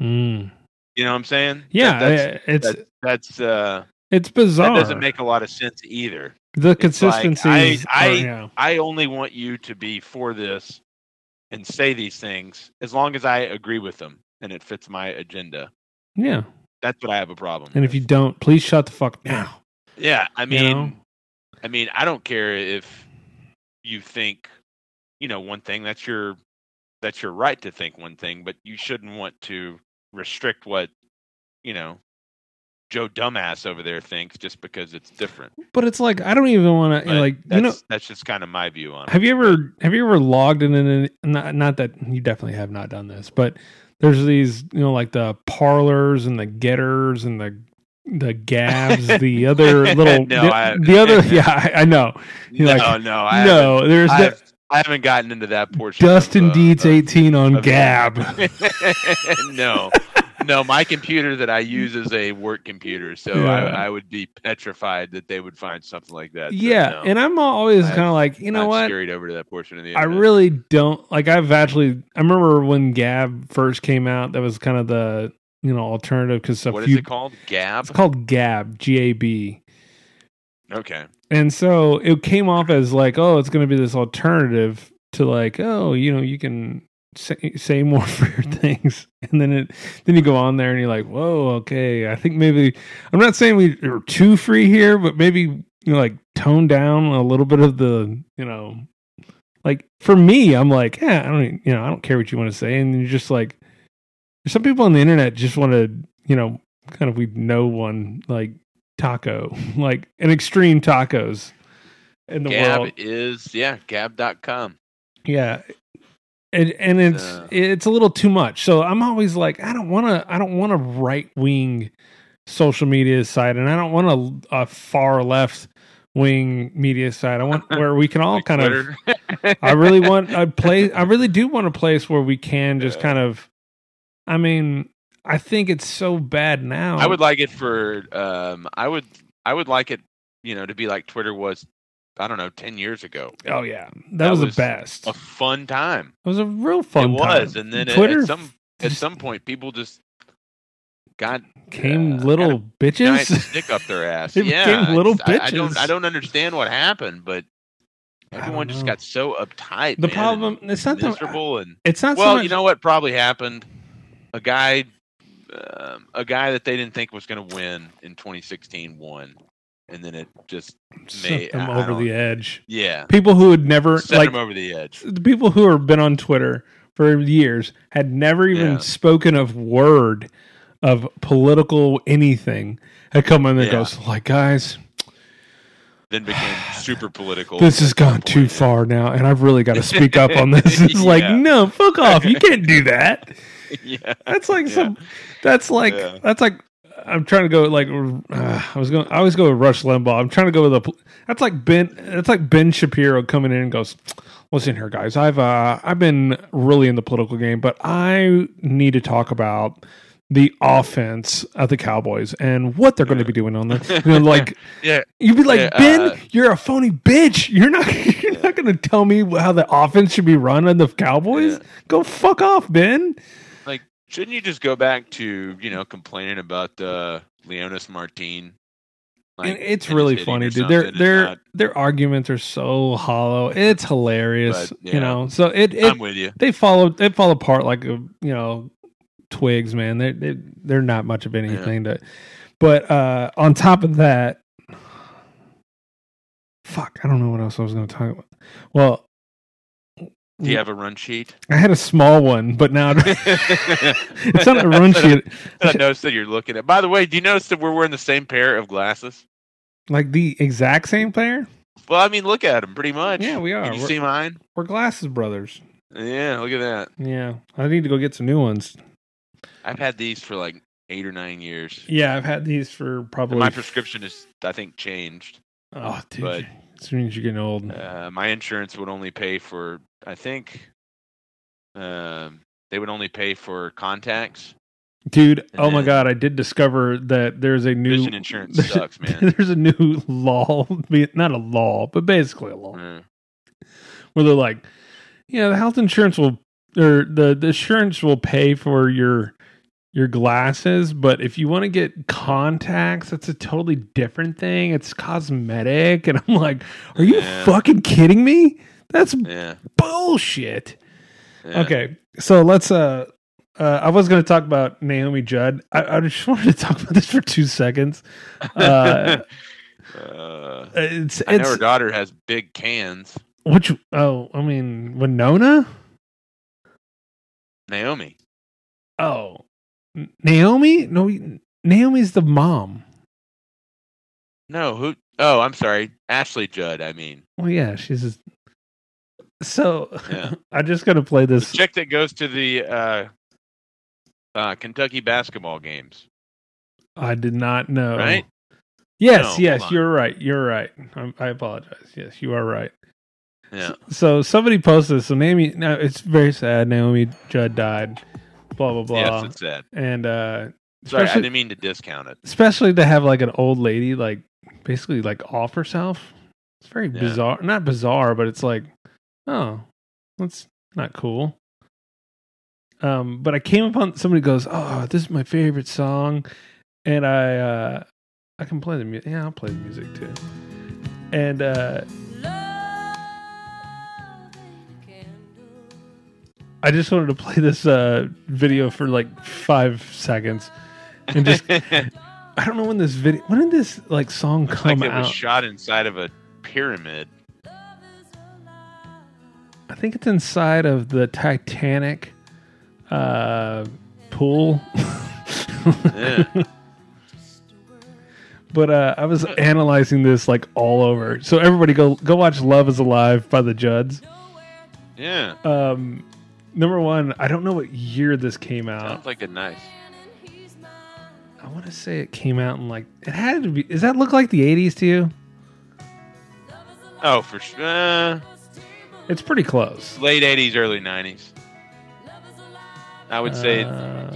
Mm. You know what I'm saying? Yeah, that, that's, it's that's. that's uh, It's bizarre. That doesn't make a lot of sense either. The it's consistency. Like, I I, oh, yeah. I only want you to be for this and say these things as long as I agree with them and it fits my agenda. Yeah. That's what I have a problem and with. If you don't, please shut the fuck now. Yeah, I mean, you know? I mean, I don't care if you think, you know, one thing. That's your that's your right to think one thing, but you shouldn't want to restrict what, you know, Joe Dumbass over there thinks just because it's different. But it's like, I don't even want to like, that's, you know, that's just kind of my view on it. Have you ever, have you ever logged in and not, not that you definitely have not done this, but there's these, you know, like the Parlors and the Getters and the, the Gabs, the other little, no, the, I, the other, yeah, I, I know. You're no, like, no, I no, haven't, there's I've, the, I haven't gotten into that portion. Dustin Deeds eighteen on of, Gab. no, No, my computer that I use is a work computer, so yeah. I, I would be petrified that they would find something like that. Yeah, no, and I'm always kind of like, you know I'm what? Carried over to that portion of the. Internet. I really don't like. I've actually, I remember when Gab first came out. That was kind of the you know alternative because what few, is it called? Gab. It's called Gab. G A B. Okay. And so it came off as like, oh, it's going to be this alternative to like, oh, you know, you can. Say, say more for your things, and then it then you go on there and you're like, whoa, okay, I think maybe I'm not saying we are too free here, but maybe you know, like tone down a little bit of the, you know, like for me, I'm like, yeah, I don't, you know, I don't care what you want to say, and you're just like, some people on the internet just want to, you know, kind of we know one like taco, like an extreme tacos in the Gab world is yeah, Gab dot com yeah. And, and it's uh, it's a little too much. So I'm always like, I don't want to I don't want a right wing social media site, and I don't want a, a far left wing media site. I want where we can all like kind Twitter. of. I really want a place. I really do want a place where we can just yeah. kind of. I mean, I think it's so bad now. I would like it for. Um, I would. I would like it, you know, to be like Twitter was, I don't know, ten years ago. Oh, yeah. That, that was, was the best. A fun time. It was a real fun it time. It was. And then Twitter, at some at some point, people just got... Came uh, little got a bitches? Giant stick up their ass. it yeah, became little I, bitches. I don't, I don't understand what happened, but... Everyone just got so uptight. The man, problem it's not miserable the, and it's not. Well, so much, you know what probably happened? A guy, um, a guy that they didn't think was going to win in twenty sixteen won, and then it just made them over the edge. Yeah, people who had never set like, them over the edge. The people who have been on Twitter for years had never even yeah. spoken of word of political anything. Had come in and yeah. goes like, guys. Then became super political. This has gone too far now, and I've really got to speak up on this. It's yeah. like, no, fuck off. You can't do that. Yeah, that's like yeah. some. That's like yeah. that's like. I'm trying to go like uh, I was going. I always go with Rush Limbaugh. I'm trying to go with a. That's like Ben. That's like Ben Shapiro coming in and goes, "Listen here, guys. I've uh, I've been really in the political game, but I need to talk about the offense of the Cowboys and what they're yeah. going to be doing on the, you know, like, yeah. you'd be like, yeah, Ben, uh, you're a phony bitch. You're not, you're yeah. not going to tell me how the offense should be run on the Cowboys. Yeah. Go fuck off, Ben. Like, shouldn't you just go back to, you know, complaining about uh, Leonis Martin? Like, and it's really funny, dude. Their their not... their arguments are so hollow. It's hilarious, but, yeah. you know. So it, it I'm with you. They follow they fall apart like a, you know. Twigs, man. They're, they're they're not much of anything yeah. to, but uh on top of that, fuck, I don't know what else I was going to talk about. Well, do you have a run sheet? I had a small one, but now it's not a run sheet. I noticed that you're looking at. By the way, do you notice that we're wearing the same pair of glasses? Like the exact same pair? Well, I mean, look at them, pretty much. Yeah, we are. Can you we're, see mine? We're glasses brothers. Yeah, look at that. Yeah, I need to go get some new ones. I've had these for like eight or nine years. Yeah, I've had these for probably... And my prescription is, I think, changed. Oh, dude. But, as soon as you're getting old. Uh, my insurance would only pay for, I think, uh, they would only pay for contacts. Dude, and oh my God, I did discover that there's a new... Vision insurance there's, sucks, man. There's a new law, not a law, but basically a law. Mm. Where they're like, yeah, the health insurance will, or the, the insurance will pay for your... your glasses, but if you want to get contacts, that's a totally different thing. It's cosmetic. And I'm like, are you yeah. fucking kidding me? That's yeah. bullshit. Yeah. Okay. So let's, uh, uh, I was going to talk about Naomi Judd. I, I just wanted to talk about this for two seconds. Uh, uh it's, I it's, know her daughter has big cans. Which, oh, I mean, Wynonna? Naomi. Oh. Naomi? No, Naomi's the mom. No, who? Oh, I'm sorry. Ashley Judd, I mean. Well, yeah, she's... Just... So, yeah. I'm just going to play this. The chick that goes to the uh, uh, Kentucky basketball games. I did not know. Right? Yes, no, yes, you're right. You're right. I, I apologize. Yes, you are right. Yeah. So, so somebody posted this. So, Naomi... Now, it's very sad. Naomi Judd died. Blah blah blah. Yes, it's sad. And uh, sorry, I didn't mean to discount it. Especially to have like an old lady like basically like off herself. It's very yeah. bizarre. Not bizarre, but it's like, oh, that's not cool. Um, but I came upon somebody goes, oh, this is my favorite song, and I uh, I can play the music. Yeah, I'll play the music too. And uh, I just wanted to play this uh, video for like five seconds, and just I don't know when this video. When did this like song come out? Like it was shot inside of a pyramid. I think it's inside of the Titanic uh, pool. yeah. But uh, I was analyzing this like all over. So everybody, go go watch "Love Is Alive" by the Judds. Yeah. Um. Number one, I don't know what year this came out. Sounds like a knife. I want to say it came out in like... It had to be... Does that look like the eighties to you? Oh, for sure. Uh, it's pretty close. Late eighties, early nineties. I would say uh,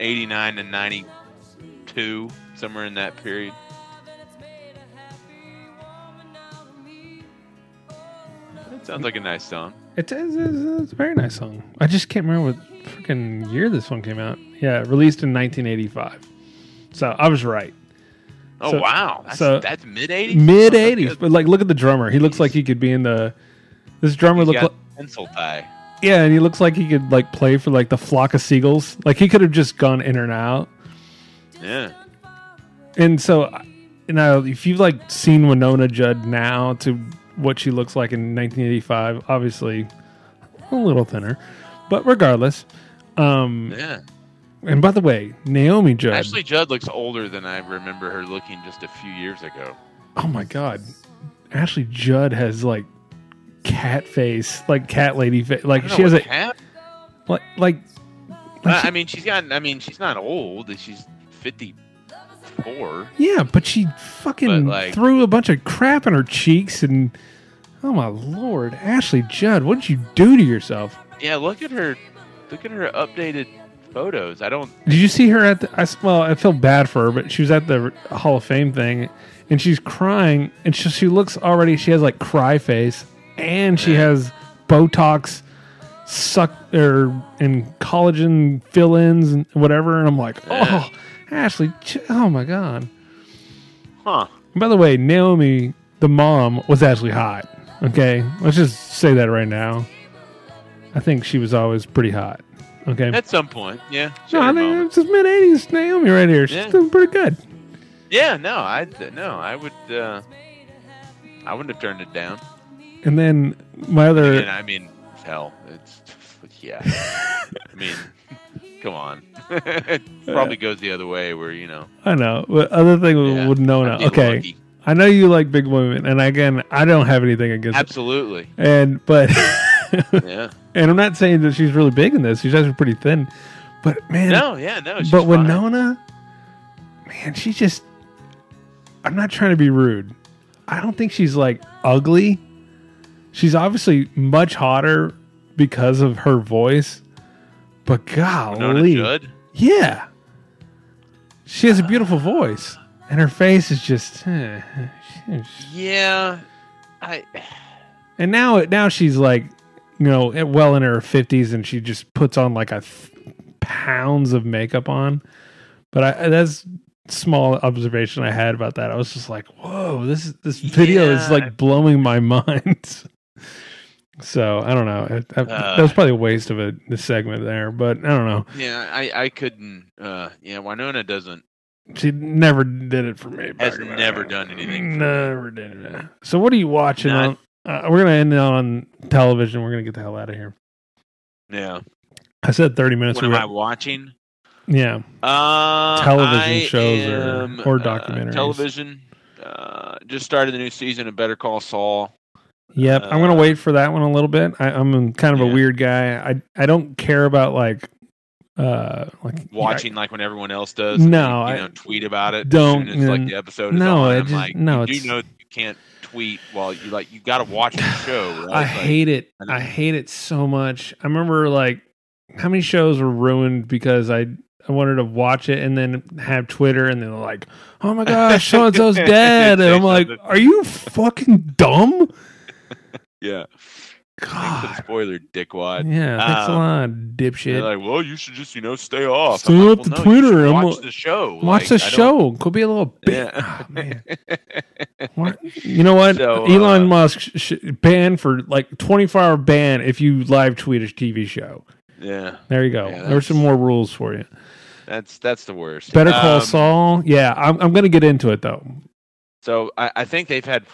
eighty-nine to ninety-two, somewhere in that period. Sounds like a nice song. It is. It's a very nice song. I just can't remember what freaking year this one came out. Yeah, released in nineteen eighty-five. So I was right. Oh, so, wow. That's, so that's mid-eighties? Mid-eighties. But, like, look at the drummer. He looks like he could be in the... This drummer looks like... pencil tie. Yeah, and he looks like he could, like, play for, like, the Flock of Seagulls. Like, he could have just gone in and out. Yeah. And so, you know, if you've, like, seen Wynonna Judd now to what she looks like in nineteen eighty-five, obviously a little thinner. But regardless... Um, yeah. And by the way, Naomi Judd. Ashley Judd looks older than I remember her looking just a few years ago. Oh my God. Ashley Judd has like cat face, like cat lady face. Like she has a cat? Like, like, like uh, she, I mean, she's got, I mean, she's not old. She's fifty-four. Yeah, but she fucking but like, threw a bunch of crap in her cheeks. And oh my Lord, Ashley Judd, what did you do to yourself? Yeah, look at her. Look at her updated photos. I don't. Did you see her at the? I, well, I feel bad for her, but she was at the Hall of Fame thing, and she's crying, and she, she looks already. She has like cry face, and she has Botox, suck or and collagen fill-ins and whatever. And I'm like, oh, Ashley, oh my God. Huh. By the way, Naomi, the mom, was actually hot. Okay, let's just say that right now. I think she was always pretty hot. Okay. At some point, yeah. No, I mean, it's mid eighties Naomi right here. She's yeah. doing pretty good. Yeah, no, I no, I would, uh, I wouldn't have turned it down. And then my other, Again, I mean, hell, it's yeah. I mean, come on, it probably goes the other way where you know. I know, but other thing yeah. would no no. Okay, lucky. I know you like big women, and again, I don't have anything against. Absolutely. It. And but. yeah. And I'm not saying that she's really big in this. She's actually pretty thin. But, man. No, yeah, no. She's but Wynonna, man, she just. I'm not trying to be rude. I don't think she's, like, ugly. She's obviously much hotter because of her voice. But, golly. Wynonna Judd? Yeah. She has a beautiful voice. And her face is just. Huh, yeah. I. And now, now she's, like. You know, well in her fifties, and she just puts on like a th- pounds of makeup on. But I, that's small observation I had about that. I was just like, "Whoa, this is, this video yeah. is like blowing my mind." So I don't know. I, I, uh, that was probably a waste of a the segment there, but I don't know. Yeah, I, I couldn't. Uh, yeah, Wynonna doesn't. She never did it for me. Has never done anything. Never did it. So what are you watching Not- on? Uh, we're gonna end it on television. We're gonna get the hell out of here. Yeah, I said thirty minutes. What we am were... I watching? Yeah, uh, television I shows am, or, or documentaries. Uh, television. Uh, just started the new season of Better Call Saul. Yep, uh, I'm gonna wait for that one a little bit. I, I'm kind of yeah. a weird guy. I I don't care about like uh like watching yeah, like when everyone else does. No, and, you I know, tweet about it. Don't as soon as, like the episode. Is no, on, it I'm just, like no. You do know you can't. Tweet while you like you got to watch the show. Right? I like, hate it. I, I hate it so much. I remember like how many shows were ruined because I I wanted to watch it and then have Twitter and then like, oh my gosh, so and so's dead, and I'm like, are you fucking dumb? Yeah. God. Thanks for the spoiler, dickwad. Yeah, that's um, a lot, dipshit. They're like, well, you should just, you know, stay off. Stay off like, well, the no, Twitter. And watch a, the show. Watch like, the I show. Don't... Could be a little bit. Yeah. Oh, man. You know what? So, Elon uh, Musk sh- ban for like twenty-four hour ban if you live tweet a T V show. Yeah. There you go. Yeah, there's some more rules for you. That's that's the worst. Better Call um, Saul. Yeah, I'm, I'm going to get into it, though. So I, I think they've had...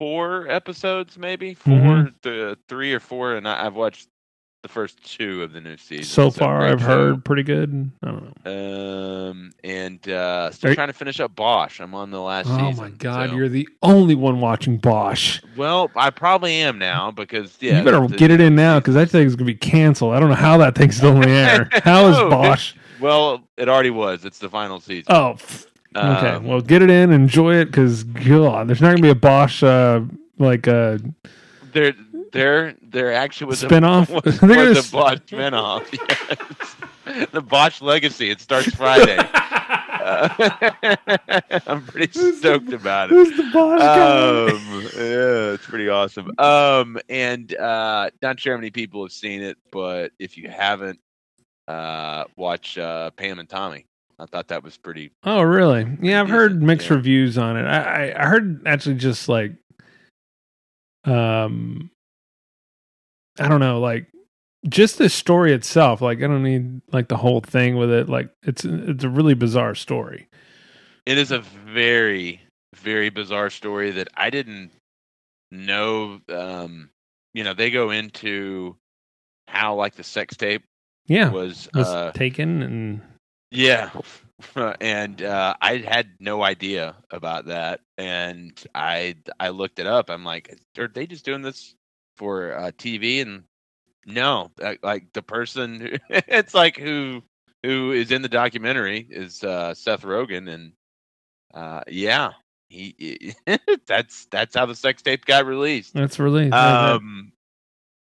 Four episodes, maybe four, mm-hmm. th- three or four, and I, I've watched the first two of the new season. So, so far, I've heard out. pretty good. I don't know. Um, and uh, still Are trying you... to finish up Bosch. I'm on the last. Oh season. Oh my God, so. You're the only one watching Bosch. Well, I probably am now because yeah, you better get it in now because that thing's gonna be canceled. I don't know how that thing's still on the air. How is Bosch? Well, it already was. It's the final season. Oh. F- Okay, well, get it in, enjoy it, because God, there's not gonna be a Bosch uh, like uh, there, there, there actually was spin-off. a spinoff. There was a Bosch spinoff. Yes. The Bosch Legacy. It starts Friday. uh, I'm pretty stoked about it. Who's the Bosch guy? Um, yeah, it's pretty awesome. Um, and uh, not sure how many people have seen it, but if you haven't, uh, watch uh, Pam and Tommy. I thought that was pretty. Oh, really? Pretty yeah, I've decent. heard mixed yeah. reviews on it. I, I heard actually just like, um, I don't know, like just the story itself. Like, I don't need like the whole thing with it. Like, it's it's a really bizarre story. It is a very, very bizarre story that I didn't know. Um, you know, they go into how like the sex tape, yeah, was, was uh, taken and. Yeah, and uh, I had no idea about that, and I I looked it up. I'm like, are they just doing this for uh, T V? And no, like the person, who, it's like who who is in the documentary is uh, Seth Rogen, and uh, yeah, he that's that's how the sex tape got released. That's released. Um, right.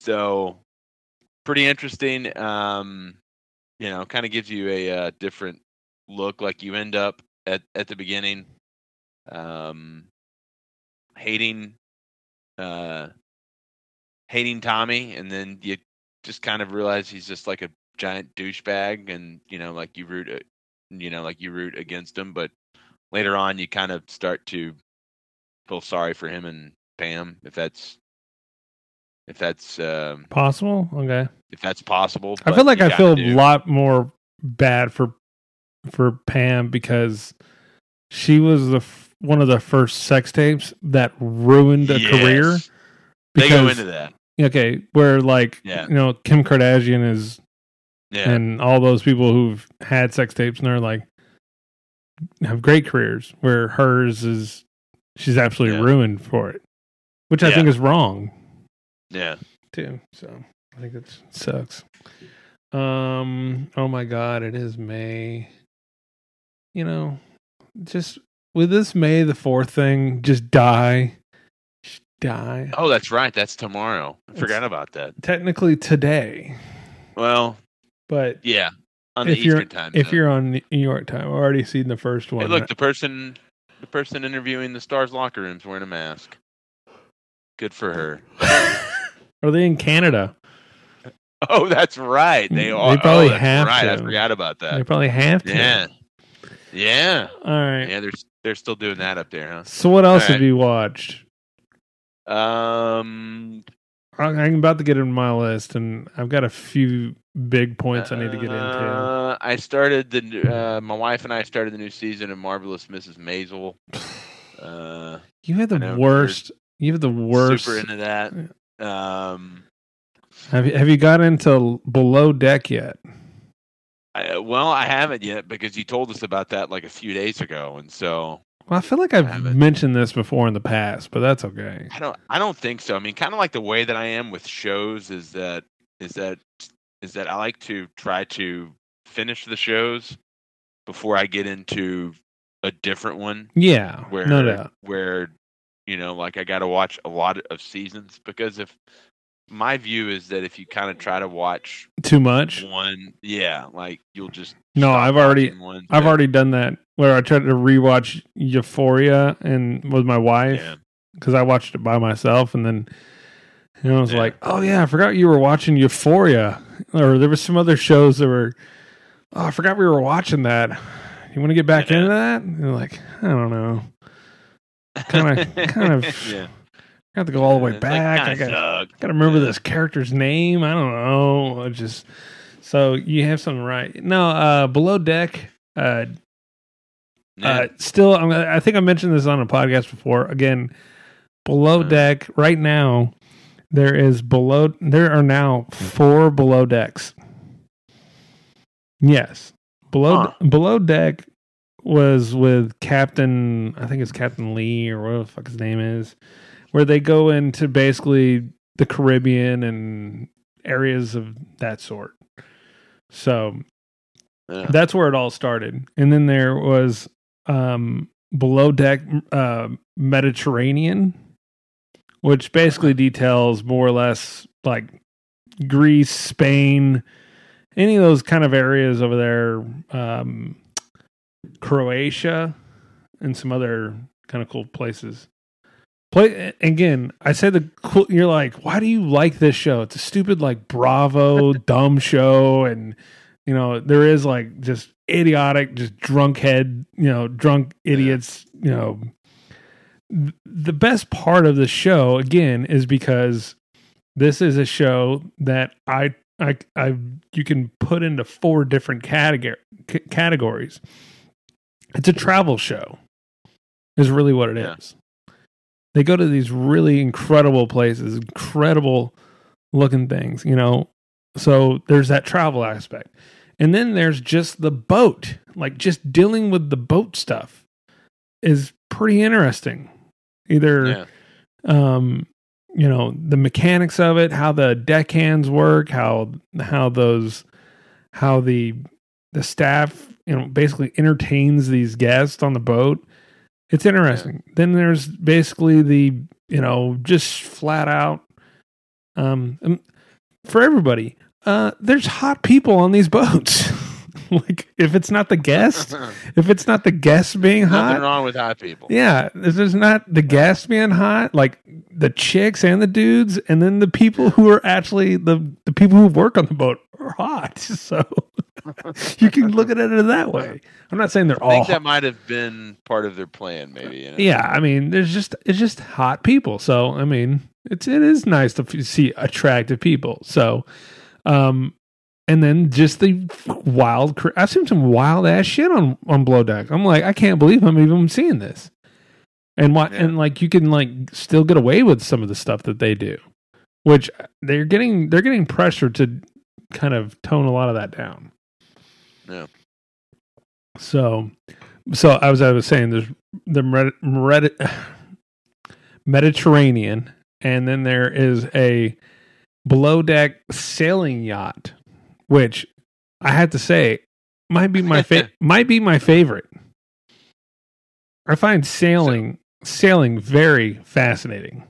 So pretty interesting. Um. You know, kind of gives you a uh, different look. Like you end up at, at the beginning, um, hating, uh, hating Tommy, and then you just kind of realize he's just like a giant douchebag, and you know, like you root, you know, like you root against him. But later on, you kind of start to feel sorry for him and Pam, if that's. If that's um, possible, okay. If that's possible, I feel like I feel a lot more bad for for Pam because she was the f- one of the first sex tapes that ruined a yes. career. Because, they go into that, okay? Where like yeah. you know Kim Kardashian is, yeah. and all those people who've had sex tapes and they're like have great careers. Where hers is, she's absolutely yeah. ruined for it, which I yeah. think is wrong. Yeah, too. So I think that sucks. Um. Oh my God! It is May. You know, just with this May the fourth thing, just die, just die. Oh, that's right. That's tomorrow. I it's forgot about that. Technically today. Well, but yeah, on the Eastern time. If though. You're on New York time, I've already seen the first one. Hey, look, the person, the person interviewing the Stars locker room's wearing a mask. Good for her. Are they in Canada? Oh, that's right. They are. They probably oh, that's have right. to. I forgot about that. They probably have to. Yeah. Yeah. All right. Yeah, they're they're still doing that up there, huh? So what else right. have you watched? Um, I'm about to get into my list, and I've got a few big points uh, I need to get into. I started the. Uh, my wife and I started the new season of Marvelous Missus Maisel. Uh, you had the worst. You have the worst. Super into that. Um, have you, have you got into Below Deck yet? I, well, I haven't yet because you told us about that like a few days ago, and so. Well, I feel like I've haven't. mentioned this before in the past, but that's okay. I don't. I don't think so. I mean, kind of like the way that I am with shows is that is that is that I like to try to finish the shows before I get into a different one. Yeah, where, no doubt. Where. You know, like I got to watch a lot of seasons because if my view is that if you kind of try to watch too much one, yeah, like you'll just no. I've already one, I've already done that where I tried to rewatch Euphoria and with my wife because yeah. I watched it by myself and then and I was yeah. like, oh yeah, I forgot you were watching Euphoria or there was some other shows that were. Oh, I forgot we were watching that. You want to get back yeah. into that? And they're like, I don't know. kind of, kind of. Yeah. I have to go all the way back. Like, I got to remember yeah. this character's name. I don't know. I just so you have something right. No, uh, Below Deck. Uh, yeah. uh, still, I'm, I think I mentioned this on a podcast before. Again, Below uh-huh. Deck. Right now, there is below. There are now four Below Decks. Yes, below huh. Below Deck. Was with Captain, I think it's Captain Lee or whatever the fuck his name is, where they go into basically the Caribbean and areas of that sort. So yeah. that's where it all started. And then there was um, Below Deck uh, Mediterranean, which basically details more or less like Greece, Spain, any of those kind of areas over there. Um, Croatia and some other kind of cool places. Play again. I said the you're like, why do you like this show? It's a stupid like Bravo dumb show, and you know there is like just idiotic, just drunk head, you know, drunk idiots. You know, the best part of the show again is because this is a show that I I I you can put into four different category c- categories. It's a travel show, is really what it yeah. is. They go to these really incredible places, incredible looking things, you know. So there's that travel aspect. And then there's just the boat, like just dealing with the boat stuff is pretty interesting. Either, yeah. um, you know, the mechanics of it, how the deckhands work, how, how those, how the, the staff, you know, basically entertains these guests on the boat. It's interesting. Yeah. Then there's basically the, you know, just flat out, um, for everybody, uh, there's hot people on these boats. Like if it's not the guest, if it's not the guests being Nothing hot, nothing wrong with hot people. Yeah. This is not the guests being hot, like the chicks and the dudes. And then the people who are actually the, the people who work on the boat are hot. So you can look at it that way. I'm not saying they're all. I think all that might have been part of their plan, maybe. You know? Yeah, I mean, there's just it's just hot people. So I mean, it's it is nice to see attractive people. So, um, and then just the wild. I've seen some wild ass shit on on Blowdeck. I'm like, I can't believe I'm even seeing this. And why? Yeah. And like, you can like still get away with some of the stuff that they do, which they're getting they're getting pressure to kind of tone a lot of that down. Yeah. So, so I was I was saying there's the Mer- Mer- Mediterranean, and then there is a below deck sailing yacht, which I have to say might be my fa- might be my favorite. I find sailing sailing very fascinating.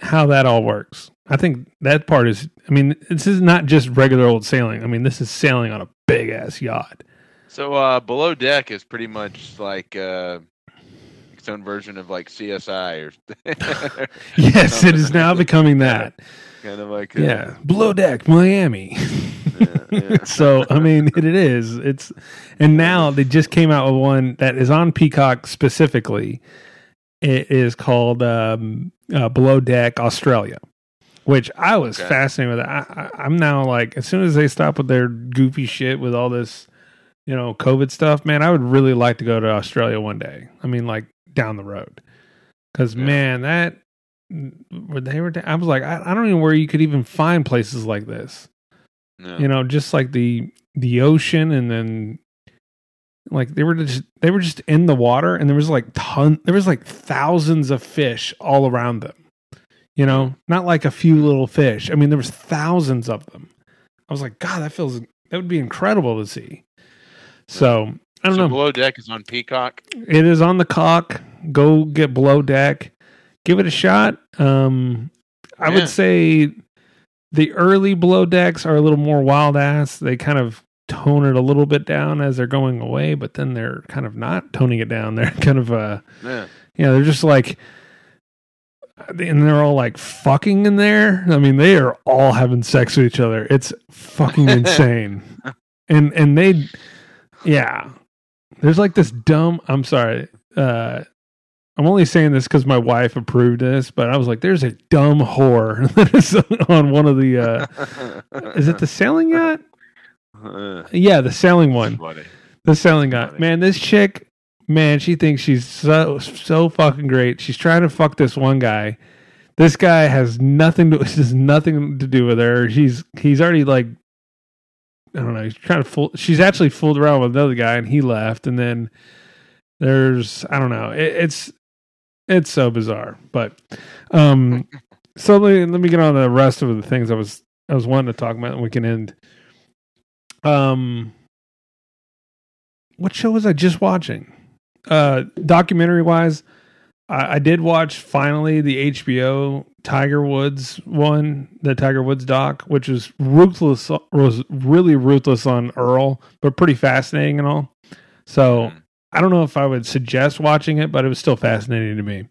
How that all works. I think that part is, I mean, this is not just regular old sailing. I mean, this is sailing on a big ass yacht. So, uh, Below Deck is pretty much like, uh, its own version of like C S I or. Yes, it is now becoming that. Kind of like. A, yeah. Below Deck, Miami. Yeah, yeah. So, I mean, it, it is. It's, and now they just came out with one that is on Peacock specifically. It is called, um, uh, Below Deck Australia. Which I was okay. fascinated with. I, I, I'm now like, as soon as they stop with their goofy shit with all this, you know, COVID stuff, man, I would really like to go to Australia one day. I mean, like down the road, because yeah. man, that they were. I was like, I, I don't even know where you could even find places like this. No. You know, just like the the ocean, and then like they were just they were just in the water, and there was like ton, there was like thousands of fish all around them. You know, not like a few little fish. I mean, there was thousands of them. I was like, God, that feels that would be incredible to see. So I don't so know. Below Deck is on Peacock. It is on the cock. Go get Below Deck. Give it a shot. Um, I yeah. would say the early Below Decks are a little more wild ass. They kind of tone it a little bit down as they're going away, but then they're kind of not toning it down. They're kind of uh, yeah. you know, they're just like. And they're all like fucking in there. I mean, they are all having sex with each other. It's fucking insane. And and they, yeah. There's like this dumb. I'm sorry. Uh, I'm only saying this because my wife approved this. But I was like, there's a dumb whore that is on one of the. Uh, is it the sailing yacht? Yeah, the sailing one. The sailing yacht. Man, this chick. Man, she thinks she's so so fucking great. She's trying to fuck this one guy. This guy has nothing to has nothing to do with her. He's he's already like, I don't know. He's trying to fool. She's actually fooled around with another guy, and he left. And then there's I don't know. It, it's it's so bizarre. But um, so let me, let me get on to the rest of the things I was I was wanting to talk about, and we can end. Um, what show was I just watching? Uh, documentary wise, I, I did watch finally the H B O Tiger Woods one, the Tiger Woods doc, which was ruthless, was really ruthless on Earl, but pretty fascinating and all. So I don't know if I would suggest watching it, but it was still fascinating to me.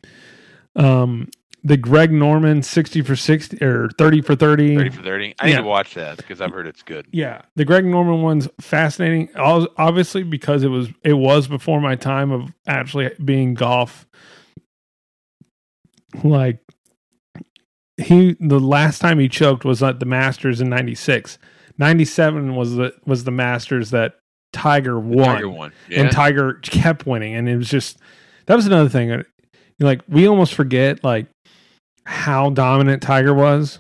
Um, the Greg Norman sixty for sixty or thirty for thirty. thirty for thirty. I yeah. need to watch that because I've heard it's good. Yeah. The Greg Norman one's fascinating. Obviously, because it was, it was before my time of actually being golf. Like he, the last time he choked was at the Masters in ninety-six. ninety-seven was the, was the Masters that Tiger won. Tiger won. Yeah. And Tiger kept winning. And it was just, that was another thing. Like we almost forget like how dominant Tiger was,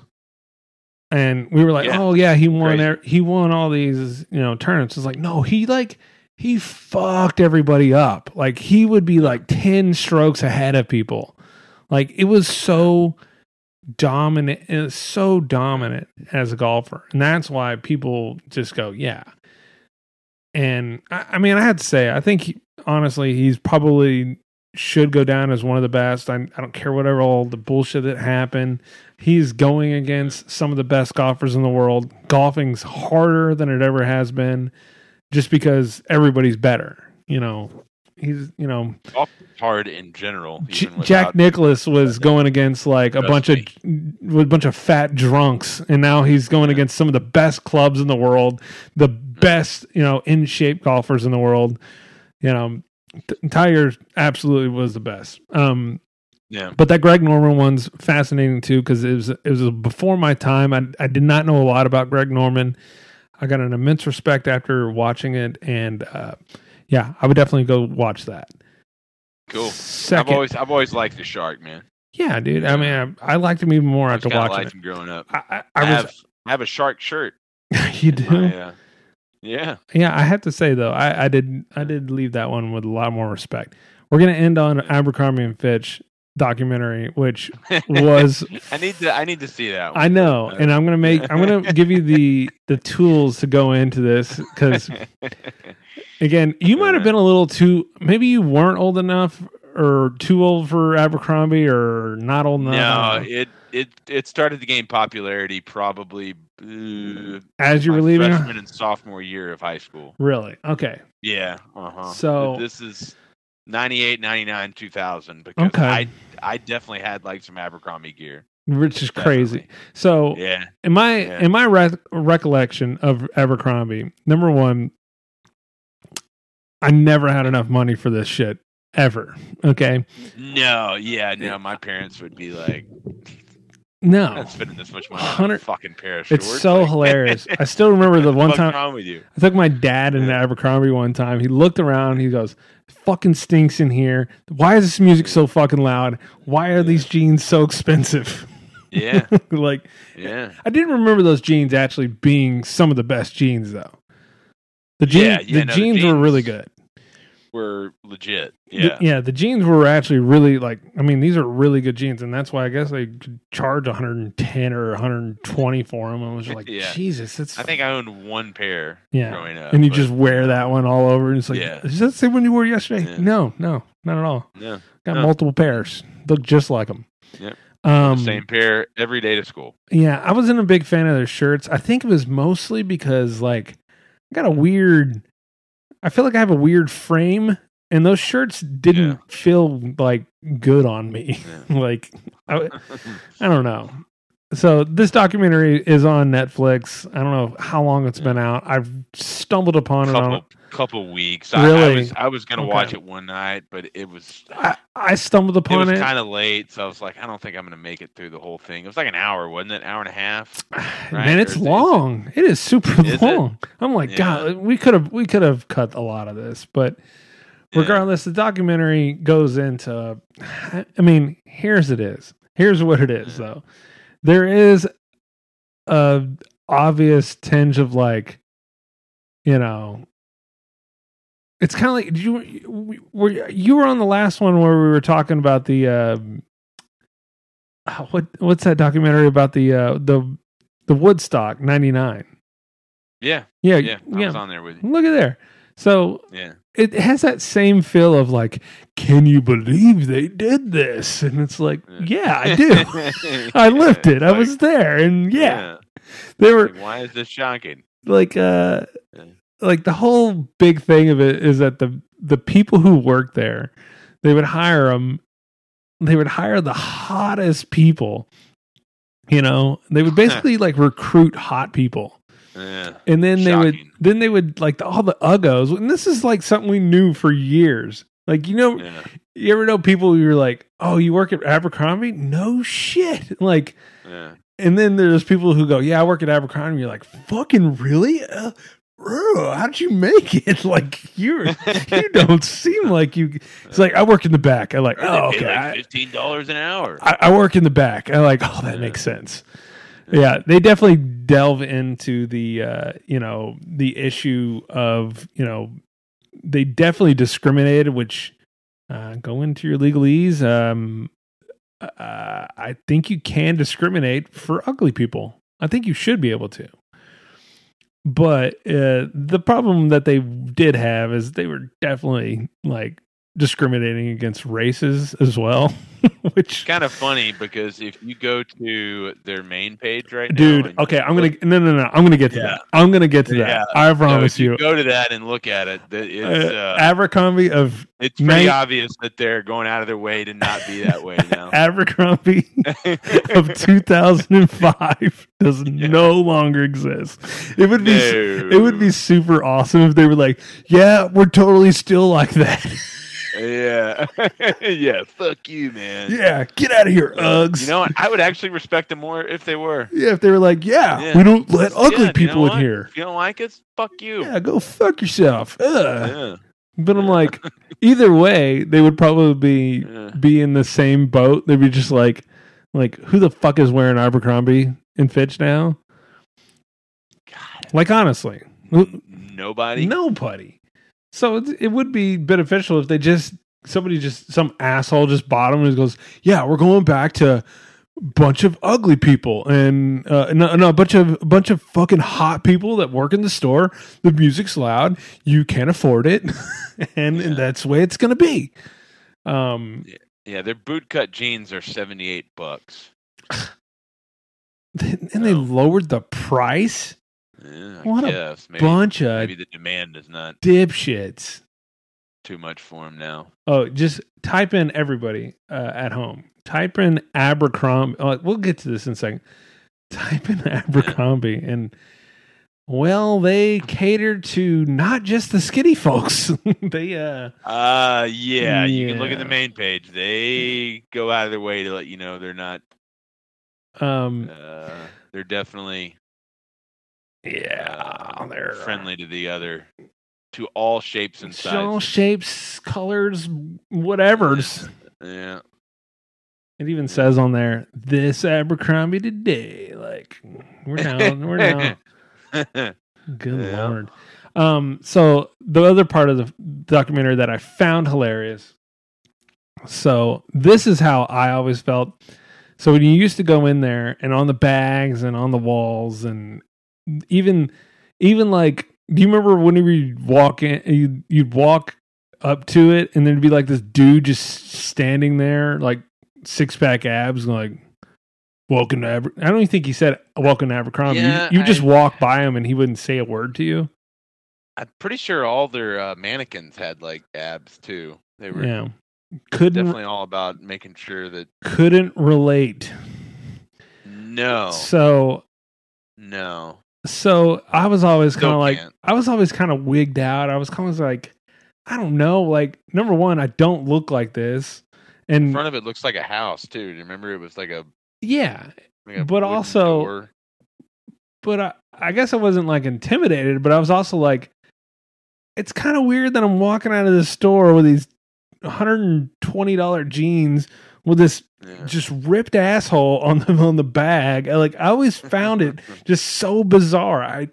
and we were like, yeah. "Oh yeah, he won there. He won all these, you know, tournaments." It's like, no, he like he fucked everybody up. Like he would be like ten strokes ahead of people. Like it was so dominant. It was so dominant as a golfer, and that's why people just go, "Yeah." And I, I mean, I had to say, I think he, honestly, he's probably. Should go down as one of the best. I, I don't care whatever all the bullshit that happened. He's going against some of the best golfers in the world. Golfing's harder than it ever has been, just because everybody's better. You know, he's you know golfing's hard in general. J- Jack Nicklaus was going against like a bunch me. of a bunch of fat drunks, and now he's going yeah. against some of the best clubs in the world, the best you know in shape golfers in the world. You know. Tiger absolutely was the best. Um, yeah. But that Greg Norman one's fascinating too because it was, it was before my time. I, I did not know a lot about Greg Norman. I got an immense respect after watching it. And uh, yeah, I would definitely go watch that. Cool. Second, I've always I've always liked the shark, man. Yeah, dude. Yeah. I mean, I, I liked him even more I after watching liked it. Him growing up. I, I, I, I, have, was, I have a shark shirt. You do? My, uh, Yeah. Yeah, I have to say though, I, I did I did leave that one with a lot more respect. We're gonna end on Abercrombie and Fitch documentary, which was I need to I need to see that one. I know, and I'm gonna make I'm gonna give you the the tools to go into this because again, you might have been a little too maybe you weren't old enough or too old for Abercrombie or not old enough. No, it it it started to gain popularity probably Uh, as you were leaving freshman and sophomore year of high school. Really? Okay. Yeah. Uh-huh. So this is ninety-eight, ninety-nine, two thousand because okay. I I definitely had like some Abercrombie gear, which is definitely. Crazy. So yeah. in my yeah. in my re- recollection of Abercrombie, number one, I never had enough money for this shit ever. Okay. No. Yeah. No. My parents would be like. No, I'm not spending this much money on a fucking pair of shorts. It's so like, hilarious. I still remember the one time wrong with you? I took my dad into Abercrombie one time. He looked around. He goes, "Fucking stinks in here. Why is this music so fucking loud? Why are yeah. these jeans so expensive?" Yeah, like yeah. I didn't remember those jeans actually being some of the best jeans though. The jeans, yeah, yeah, the, no, jeans the jeans were really good. Were legit. Yeah. The, yeah. The jeans were actually really like, I mean, these are really good jeans. And that's why I guess they charge one hundred ten or one hundred twenty for them. I was like, yeah. Jesus. That's I think I owned one pair yeah. growing up. And you but... just wear that one all over. And it's like, yeah. is that the same one you wore yesterday? Yeah. No, no, not at all. Yeah. Got no. multiple pairs. Look just like them. Yeah. Um, the same pair every day to school. Yeah. I wasn't a big fan of their shirts. I think it was mostly because, like, I got a weird. I feel like I have a weird frame, and those shirts didn't yeah. feel like good on me. Yeah. like, I, I don't know. So this documentary is on Netflix. I don't know how long it's yeah. been out. I've stumbled upon couple, it on a couple weeks. Really? I, I was, I was going to okay. watch it one night, but it was, I, I stumbled upon it. It was kind of late. So I was like, I don't think I'm going to make it through the whole thing. It was like an hour, wasn't it? An hour and a half. Right? Man, it's or long. Is it? It is super is long. It? I'm like, yeah. God, we could have, we could have cut a lot of this, but yeah. regardless, the documentary goes into, I mean, here's it is. Here's what it is yeah. though. There is a obvious tinge of like, you know, it's kind of like did you were you were on the last one where we were talking about the uh, what what's that documentary about the uh, the the Woodstock ninety-nine? Yeah, yeah, yeah. I yeah. was on there with you. Look at there. So yeah, it has that same feel of like, can you believe they did this? And it's like, yeah, I do. I lived it. I was there, and yeah, yeah. they were. Like, why is this shocking? Like, uh, yeah. like the whole big thing of it is that the the people who work there, they would hire them, they would hire the hottest people. You know, they would basically like recruit hot people. Yeah, and then shocking. they would, then they would like the, all the uggos. And this is like something we knew for years. Like, you know, yeah. you ever know people who are like, oh, you work at Abercrombie? No shit. Like, yeah. And then there's people who go, yeah, I work at Abercrombie. You're like, fucking really? Uh, bro, how'd you make it? Like, you're, you don't seem like you. It's like, I work in the back. I like, oh, okay. Like fifteen dollars an hour. I, I work in the back. I like, oh, that yeah. makes sense. Yeah. yeah. They definitely delve into the, uh, you know, the issue of, you know, they definitely discriminated, which uh, go into your legalese. Um, Uh, I think you can discriminate for ugly people. I think you should be able to. But uh, the problem that they did have is they were definitely like discriminating against races as well. Which kind of funny because if you go to their main page right dude, now, dude. Okay, I'm gonna look, no no no. I'm gonna get to yeah. that. I'm gonna get to yeah. that. I promise so you, you. Go to that and look at it. It's, uh, Abercrombie of it's pretty May- obvious that they're going out of their way to not be that way now. Abercrombie of two thousand five does yeah. no longer exist. It would be no. it would be super awesome if they were like, yeah, we're totally still like that. Yeah, yeah. Fuck you, man. Yeah, get out of here, Uggs. You know what? I would actually respect them more if they were. Yeah, if they were like, yeah, yeah. we don't let ugly yeah, people you know in what? here. If you don't like us, fuck you. Yeah, go fuck yourself. Ugh. Yeah. But I'm like, either way, they would probably be, yeah. be in the same boat. They'd be just like, like, who the fuck is wearing Abercrombie and Fitch now? God. Like, honestly. Nobody. Nobody. So it would be beneficial if they just, somebody just, some asshole just bought them and goes, yeah, we're going back to a bunch of ugly people and uh, no, no, a bunch of a bunch of fucking hot people that work in the store. The music's loud. You can't afford it. and, yeah. and that's the way it's going to be. Um, yeah, their bootcut jeans are seventy-eight bucks. And so. They lowered the price. Yeah, what guess. a maybe, bunch of maybe the demand is not dipshits. Too much for them now. Oh, just type in everybody uh, at home. Type in Abercrombie. Oh, we'll get to this in a second. Type in Abercrombie, yeah. and well, they cater to not just the skinny folks. they uh, uh, yeah, yeah. You can look at the main page. They go out of their way to let you know they're not. Um, uh, they're definitely. Yeah, uh, they're friendly to the other, to all shapes and sizes, all shapes, colors, whatever's. Yeah, it even says on there, "This Abercrombie today." Like we're down, we're down. Good yeah. Lord. Um. So the other part of the documentary that I found hilarious. So this is how I always felt. So when you used to go in there and on the bags and on the walls and. Even, even like, do you remember whenever you'd walk in, you'd, you'd walk up to it, and there'd be like this dude just standing there, like six pack abs, and like, welcome to Aber-. I don't even think he said welcome to Abercrombie. Yeah, you you just I, walk by him, and he wouldn't say a word to you. I'm pretty sure all their uh, mannequins had like abs too. They were yeah. couldn't definitely all about making sure that couldn't relate. No, so no. So I was always kind of like, I was always kind of wigged out. I was kind of like, I don't know. Like, number one, I don't look like this. And in front of it looks like a house too. Do you remember it was like a, yeah, like a but also, door. But I, I guess I wasn't like intimidated, but I was also like, it's kind of weird that I'm walking out of the store with these one hundred twenty dollars jeans with this yeah. just ripped asshole on the on the bag. I, like I always found it just so bizarre. I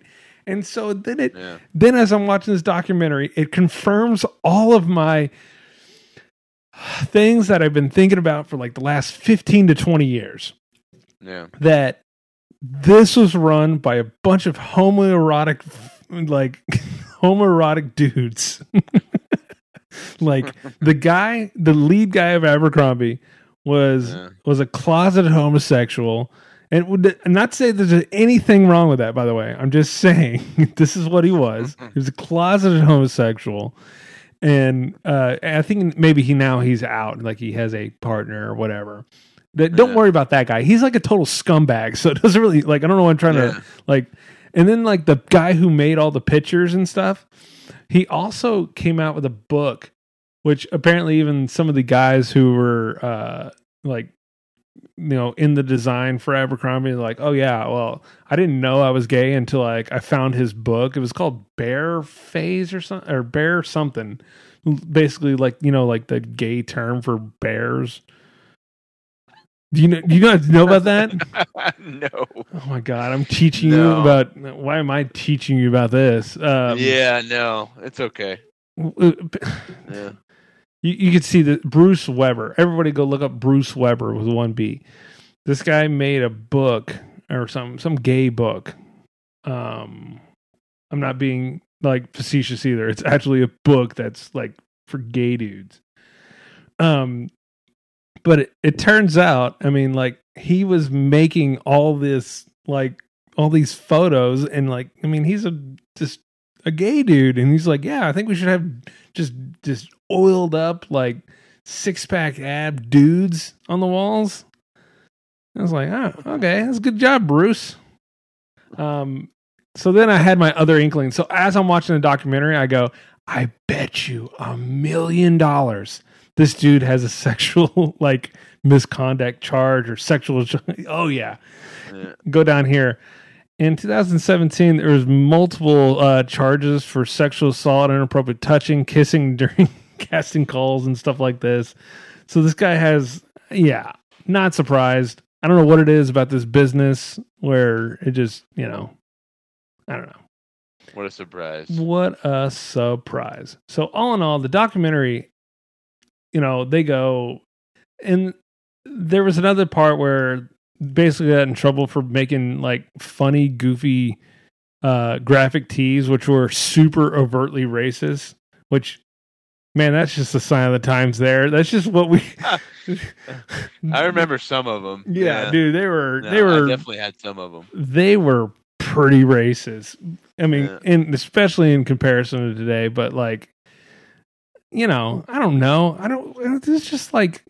and so then it yeah. then as I'm watching this documentary, it confirms all of my things that I've been thinking about for like the last fifteen to twenty years. Yeah. That this was run by a bunch of homoerotic like homoerotic dudes. Like the guy, the lead guy of Abercrombie was yeah. was a closeted homosexual, and would not say there's anything wrong with that. By the way, I'm just saying this is what he was. He was a closeted homosexual, And uh, I think maybe he now he's out, like he has a partner or whatever. That, don't yeah. worry about that guy. He's like a total scumbag, so it doesn't really, like, I don't know what I'm trying yeah. to, like. And then, like, the guy who made all the pictures and stuff, he also came out with a book, which apparently even some of the guys who were, uh, like, you know, in the design for Abercrombie, like, oh yeah, well, I didn't know I was gay until, like, I found his book. It was called Bear Phase or something, or Bear something. Basically, like, you know, like the gay term for bears. Do you know? Do you guys know about that? No. Oh my God, I'm teaching no. you about. Why am I teaching you about this? Um, yeah, no, it's okay. yeah. You, you can see that Bruce Weber. Everybody go look up Bruce Weber with one B. This guy made a book or some some gay book. Um, I'm not being, like, facetious either. It's actually a book that's, like, for gay dudes. Um, but it, it turns out, I mean, like, he was making all this, like, all these photos, and, like, I mean, he's a just a gay dude, and he's like, yeah, I think we should have just just. oiled up, like, six pack ab dudes on the walls. I was like, oh, okay, that's a good job, Bruce. Um, so then I had my other inkling. So as I'm watching the documentary, I go, I bet you a million dollars this dude has a sexual, like, misconduct charge or sexual. Oh yeah. yeah. Go down here. In two thousand seventeen, there was multiple uh, charges for sexual assault, inappropriate touching, kissing during casting calls and stuff like this. So this guy has, yeah, not surprised. I don't know what it is about this business where it just, you know, I don't know. What a surprise. What a surprise. So all in all, the documentary, you know, they go, and there was another part where basically got in trouble for making, like, funny, goofy uh, graphic tees, which were super overtly racist, which, man, that's just a sign of the times there. That's just what we. I remember some of them. Yeah, yeah. dude, they were no, they were I definitely had some of them. They were pretty racist. I mean, yeah. and especially in comparison to today. But, like, you know, I don't know. I don't. It's just like.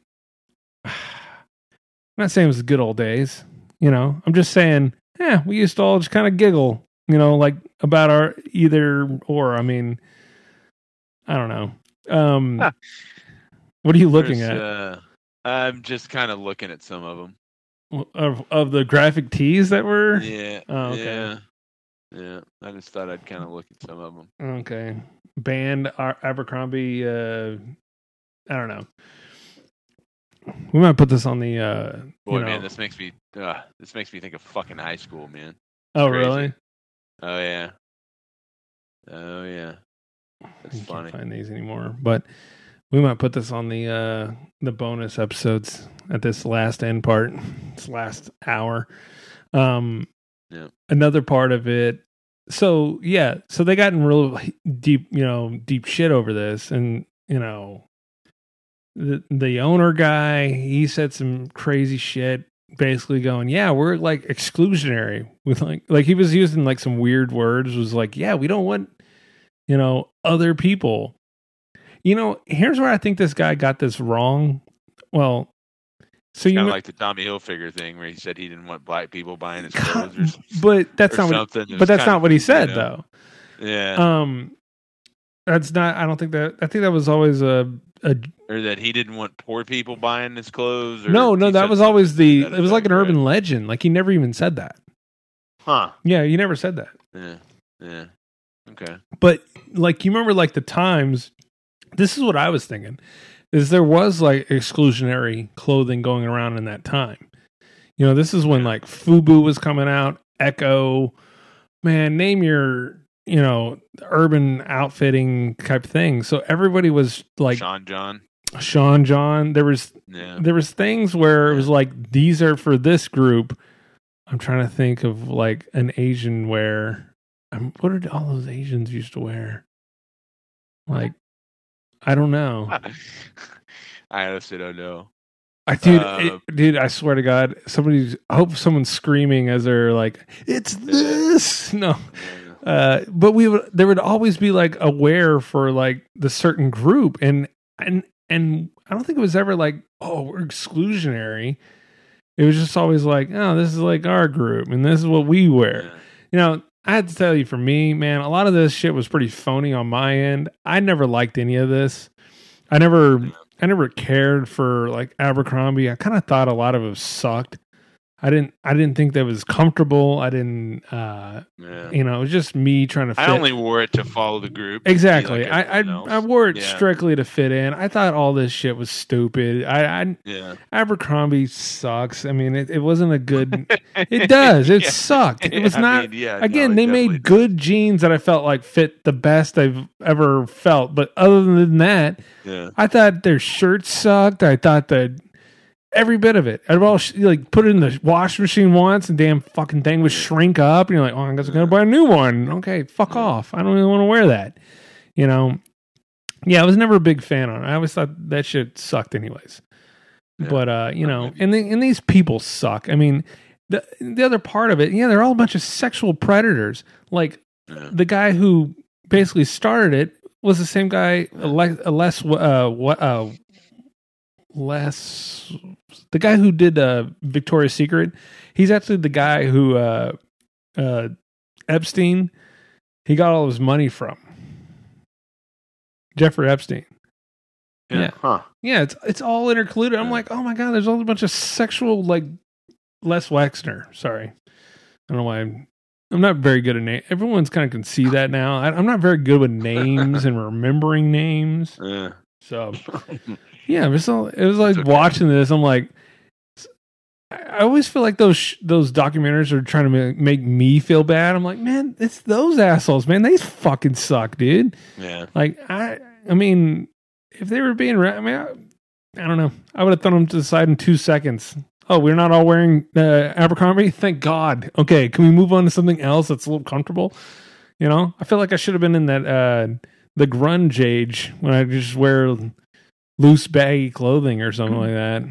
I'm not saying it was the good old days. You know, I'm just saying, yeah, we used to all just kind of giggle. You know, like, about our either or. I mean, I don't know. Um, huh. What are you looking There's, at? Uh, I'm just kind of looking at some of them of of the graphic tees that were. Yeah. Oh, okay. Yeah. Yeah. I just thought I'd kind of look at some of them. Okay. Band Abercrombie. Uh, I don't know. We might put this on the. Uh, Boy, you know. man, this makes me. Uh, this makes me think of fucking high school, man. It's oh crazy. Really? Oh yeah. Oh yeah. That's I funny. Can't find these anymore, but we might put this on the uh, the bonus episodes at this last end part, this last hour. Um, yeah. Another part of it. So yeah, so they got in real deep, you know, deep shit over this, and you know, the the owner guy, he said some crazy shit, basically going, yeah, we're like exclusionary with like like he was using like some weird words, was like, yeah, we don't want. You know, other people. You know, here's where I think this guy got this wrong. Well, so you kind of like the Tommy Hilfiger thing where he said he didn't want black people buying his clothes, or, but that's not what. He, but that's not what he said, you know, though. Yeah. Um, that's not. I don't think that. I think that was always a. a or that he didn't want poor people buying his clothes. Or no, no, that was always the. It was like an urban legend. Like he never even said that. Huh? Yeah, you never said that. Yeah. Yeah. Okay. But like you remember like the times, this is what I was thinking, is there was like exclusionary clothing going around in that time. You know, this is when like FUBU was coming out, Echo, man, name your, you know, urban outfitting type thing. So everybody was like Sean John. Sean John. There was yeah. there was things where it was like these are for this group. I'm trying to think of like an Asian wear. What did all those Asians used to wear? Like, I don't know. I honestly don't know. I dude, uh, it, dude, I swear to God, somebody. I hope someone's screaming as they're like, "It's this!" No, Uh, but we would, there would always be like aware for like the certain group, and and and I don't think it was ever like, oh, we're exclusionary. It was just always like, oh, this is like our group, and this is what we wear. You know, I had to tell you, for me, man, a lot of this shit was pretty phony on my end. I never liked any of this. I never, I never cared for like Abercrombie. I kind of thought a lot of it sucked. I didn't. I didn't think that was comfortable. I didn't. Uh, yeah. You know, it was just me trying to fit. I only wore it to follow the group. Exactly. Like I, I, I wore it yeah. strictly to fit in. I thought all this shit was stupid. I. I yeah. Abercrombie sucks. I mean, it, it wasn't a good. It does. It yeah. sucked. It was I not. Mean, yeah, again, no, they made good jeans that I felt like fit the best I've ever felt. But other than that, yeah. I thought their shirts sucked. I thought that. Every bit of it. I'd all sh- like put it in the wash machine once, and damn fucking thing would shrink up, and you're like, oh, I guess I'm gonna buy a new one. Okay, fuck off. I don't even want to wear that. You know? Yeah, I was never a big fan on it. I always thought that shit sucked anyways. Yeah. But uh, you know, and the, and these people suck. I mean, the the other part of it, yeah, they're all a bunch of sexual predators. Like the guy who basically started it was the same guy, Les, Les uh what uh Les the guy who did uh, Victoria's Secret, he's actually the guy who uh, uh, Epstein, he got all his money from. Jeffrey Epstein. Yeah. Yeah, huh. yeah it's it's all interconnected. I'm yeah. like, oh my God, there's all a bunch of sexual, like, Les Wexner. Sorry. I don't know why I'm, I'm not very good at names. Everyone's kind of can see that now. I, I'm not very good with names and remembering names. Yeah. So, yeah, it was, all, it was like okay. watching this. I'm like, I always feel like those sh- those documentaries are trying to make, make me feel bad. I'm like, man, it's those assholes, man. They fucking suck, dude. Yeah. Like, I I mean, if they were being, I mean, I, I don't know. I would have thrown them to the side in two seconds. Oh, we're not all wearing uh, Abercrombie? Thank God. Okay, can we move on to something else that's a little comfortable? You know, I feel like I should have been in that... Uh, the grunge age when I just wear loose baggy clothing or something like that,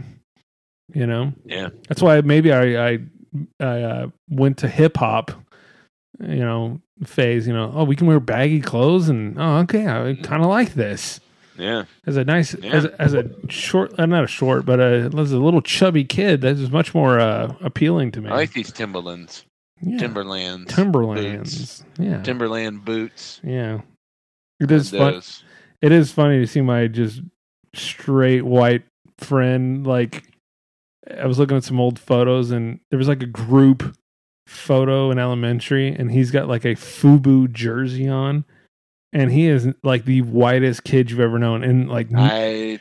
you know? Yeah. That's why maybe I, I, I uh, went to hip hop, you know, phase, you know, oh, we can wear baggy clothes and oh, okay. I kind of like this. Yeah. As a nice, yeah. as, as a short, uh, not a short, but a, as a little chubby kid, that is much more uh, appealing to me. I like these Timberlands. Yeah. Timberlands. Timberlands. Boots. Yeah. Timberland boots. Yeah. It is fun. It is funny to see my just straight white friend. Like, I was looking at some old photos, and there was like a group photo in elementary, and he's got like a FUBU jersey on, and he is like the whitest kid you've ever known. And like, I,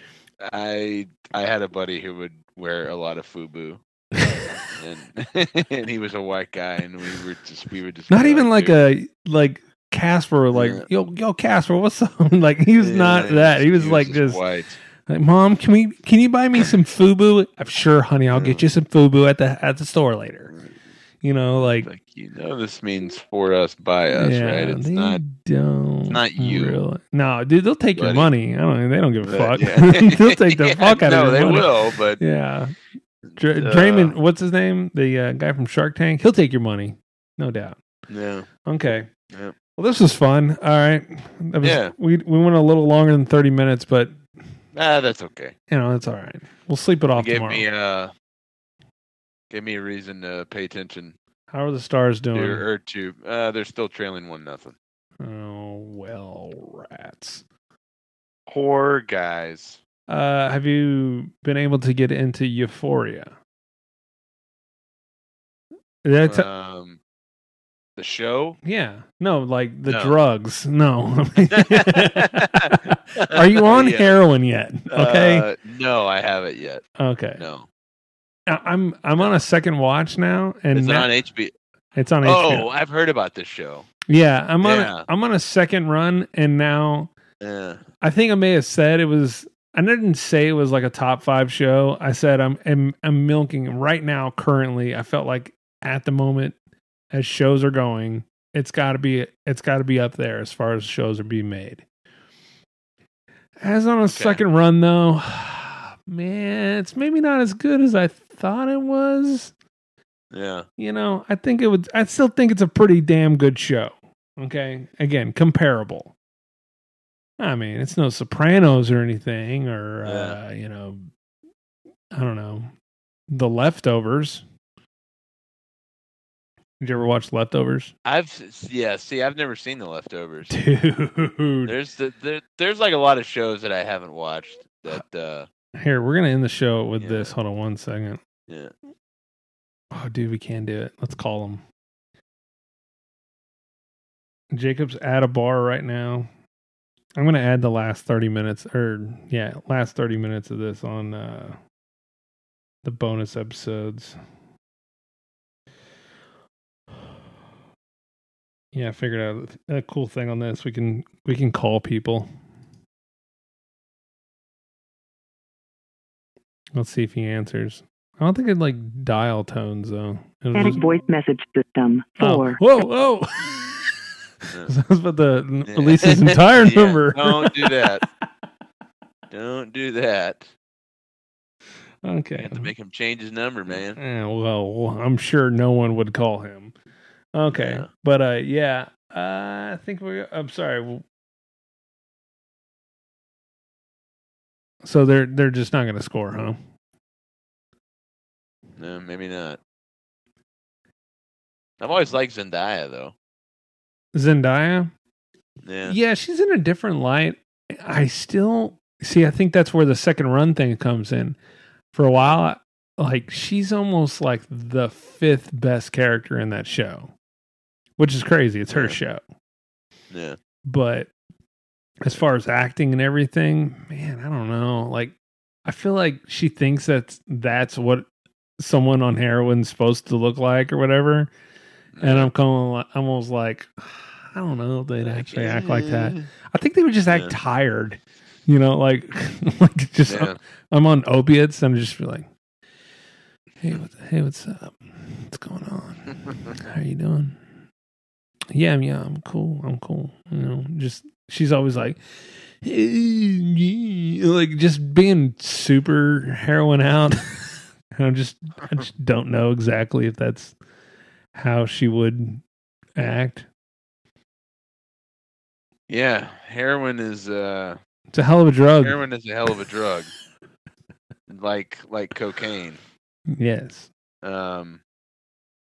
I, I had a buddy who would wear a lot of FUBU. and, and he was a white guy, and we were just we were just not even like a like. Casper, like yeah. yo, yo, Casper, what's up? Like he was yeah, not that. He was, he was like just, white. Like, Mom, can we, can you buy me some FUBU? I'm sure, honey, I'll yeah. get you some FUBU at the at the store later. Right. You know, like, like you know, this means for us, by us, yeah, right? It's not don't it's not you. Really. No, dude, they'll take but your money. I don't. They don't give a fuck. Yeah. They'll take the yeah, fuck out no, of your money. No, they will. But yeah, Dr- uh, Draymond, what's his name? The uh, guy from Shark Tank. He'll take your money, no doubt. Yeah. Okay. Yeah. Well, this was fun. All right. That was, yeah. We we went a little longer than thirty minutes, but ah, that's okay. You know, that's all right. We'll sleep it off tomorrow. Me, uh, give me a reason to pay attention. How are the Stars doing? Or, or two. Uh, they're still trailing one nothing. Oh well, rats. Poor guys. Uh, have you been able to get into Euphoria? That's. Um, The show? Yeah. No, like the no. drugs. No. Are you on yeah. heroin yet? Okay. Uh, no, I haven't yet. Okay. No. I'm I'm on a second watch now, and it's now, on H B O. It's on H B O. Oh, I've heard about this show. Yeah, I'm on. Yeah. A, I'm on a second run, and now yeah. I think I may have said it was. I didn't say it was like a top five show. I said I'm I'm, I'm milking right now. Currently, I felt like at the moment. As shows are going, it's got to be it's got to be up there as far as shows are being made. As on a okay. second run, though, man, it's maybe not as good as I thought it was. Yeah, you know, I think it would. I still think it's a pretty damn good show. Okay. Again, comparable. I mean, it's no Sopranos or anything, or, yeah. uh, you know, I don't know, The Leftovers. Did you ever watch Leftovers? I've yeah. See, I've never seen The Leftovers. Dude, there's the, there, there's like a lot of shows that I haven't watched. That uh, here we're gonna end the show with yeah. this. Hold on one second. Yeah. Oh, dude, we can do it. Let's call him. Jacob's at a bar right now. I'm gonna add the last thirty minutes, or yeah, last thirty minutes of this on uh, the bonus episodes. Yeah, I figured out a cool thing on this. We can we can call people. Let's see if he answers. I don't think I'd like dial tones though. Static just... voice message system four. Oh. Whoa, whoa! So I was about to release his entire yeah, number. Don't do that. Don't do that. Okay. You have to make him change his number, man. Yeah, well, I'm sure no one would call him. Okay, yeah. but uh, yeah, uh, I think we. I'm sorry. So they're they're just not going to score, huh? No, maybe not. I've always liked Zendaya, though. Zendaya? Yeah. Yeah, she's in a different light. I still see. I think that's where the second run thing comes in. For a while, like she's almost like the fifth best character in that show. Which is crazy. It's her yeah. show. Yeah. But as far as acting and everything, man, I don't know. Like, I feel like she thinks that's, that's what someone on heroin's supposed to look like or whatever. Yeah. And I'm kind of almost like, I don't know if they'd actually act like that. I think they would just act yeah. tired. You know, like, like just yeah. I'm, I'm on opiates and I'm just like, hey, what's, hey, what's up? What's going on? How are you doing? Yeah, yeah, I'm cool. I'm cool. You know, just she's always like, hey, yeah. like just being super heroin out. And I'm just, I just don't know exactly if that's how she would act. Yeah, heroin is uh, it's a hell of a drug. Heroin is a hell of a drug, like like cocaine. Yes. Um,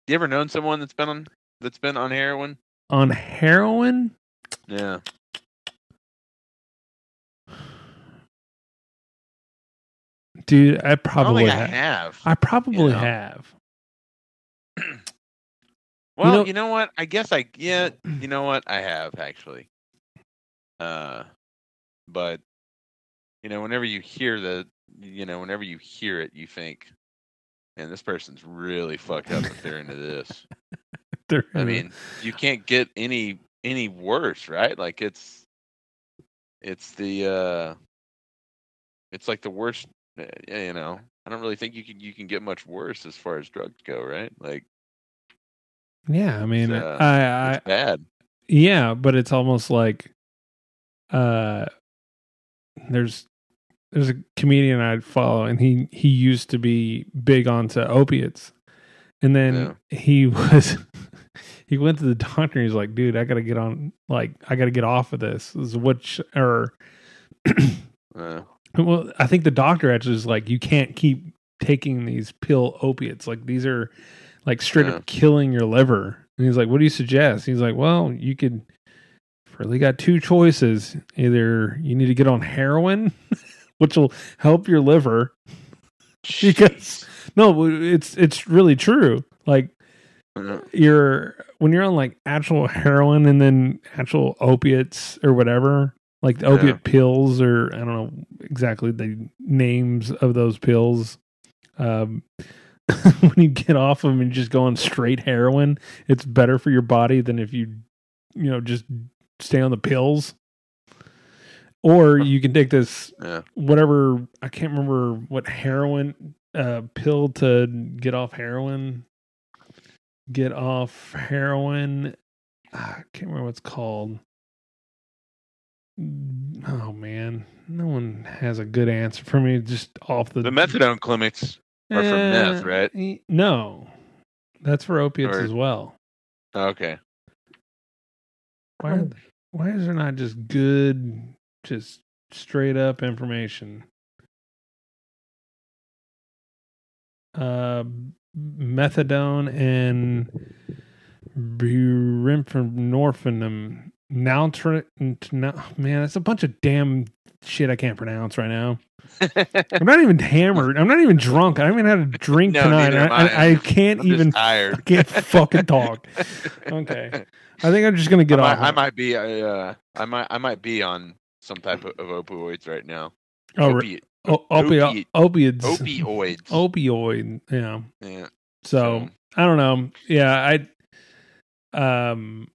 you ever known someone that's been on that's been on heroin? On heroin? Yeah. Dude, I probably I don't think ha- I have. I probably you know? have. Well, you know, you know what? I guess I yeah. You know what? I have actually. Uh, but you know, whenever you hear the, you know, whenever you hear it, you think. And this person's really fucked up if they're into this. they're I mean, you can't get any any worse, right? Like it's it's the uh, it's like the worst. You know, I don't really think you can you can get much worse as far as drugs go, right? Like, yeah, I mean, it's, uh, I, I, it's bad. Yeah, but it's almost like uh, there's. There's a comedian I'd follow, and he, he used to be big onto opiates. And then yeah. he was, he went to the doctor and he's like, dude, I gotta get on, like, I gotta get off of this. This is which, or, yeah. well, I think the doctor actually is like, you can't keep taking these pill opiates. Like, these are like straight yeah. up killing your liver. And he's like, what do you suggest? He's like, well, you could really got two choices. Either you need to get on heroin, which will help your liver. Because no, it's it's really true. Like you're when you're on like actual heroin and then actual opiates or whatever, like the yeah. opiate pills, or I don't know exactly the names of those pills. Um, when you get off them and just go on straight heroin, it's better for your body than if you you know just stay on the pills. Or you can take this, yeah. whatever, I can't remember what heroin, uh, pill to get off heroin. Get off heroin. I can't remember what it's called. Oh, man. No one has a good answer for me. Just off the... The methadone clinics are uh, for meth, right? No. That's for opiates or... as well. Okay. Why? Are, why is there not just good, just straight up information? Uh, methadone and buprenorphine. Now, man, that's a bunch of damn shit I can't pronounce right now. I'm not even hammered. I'm not even drunk. I haven't even had a drink no, tonight. I, I, I can't I'm even. Tired. I can't fucking talk. Okay, I think I'm just gonna get I off. Might, I might be. Uh, I might. I might be on some type of, of opioids right now. Oh, Opiate. O- opi- opioids. Opioids. Opioid. Yeah. Yeah. So, so I don't know. Yeah. I. Um.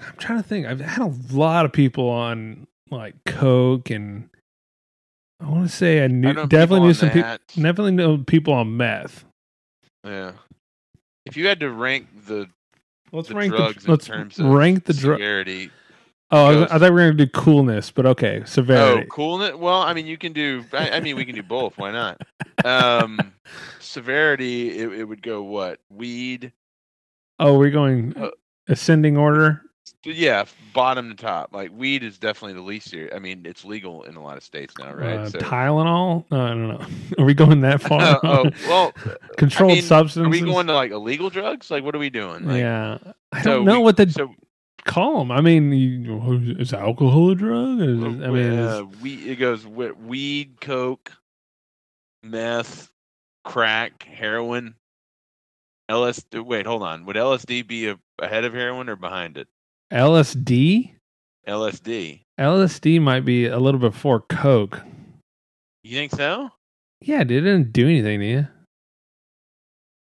I'm trying to think. I've had a lot of people on like coke, and I want to say I knew I definitely knew some people. Definitely know people on meth. Yeah. If you had to rank the, let's the rank drugs the, in let's terms of rank the drug severity. Oh, I, was, I thought we were going to do coolness, but okay, severity. Oh, coolness. Well, I mean, you can do. I, I mean, we can do both. Why not? Um, severity. It, it would go what? Weed. Oh, we're going uh, ascending order. Yeah, bottom to top. Like weed is definitely the least serious. I mean, it's legal in a lot of states now, right? Uh, so, Tylenol? No, I don't know. Are we going that far? uh, oh, well, controlled I mean, substances. Are we going to like illegal drugs? Like, what are we doing? Like, yeah, I so don't know we, what they so, call them. I mean, you, is alcohol a drug? Is, I mean, uh, we, it goes with weed, coke, meth, crack, heroin, L S D. Wait, hold on. Would L S D be a, ahead of heroin or behind it? L S D? L S D. L S D might be a little before coke. You think so? Yeah, dude, it didn't do anything to you.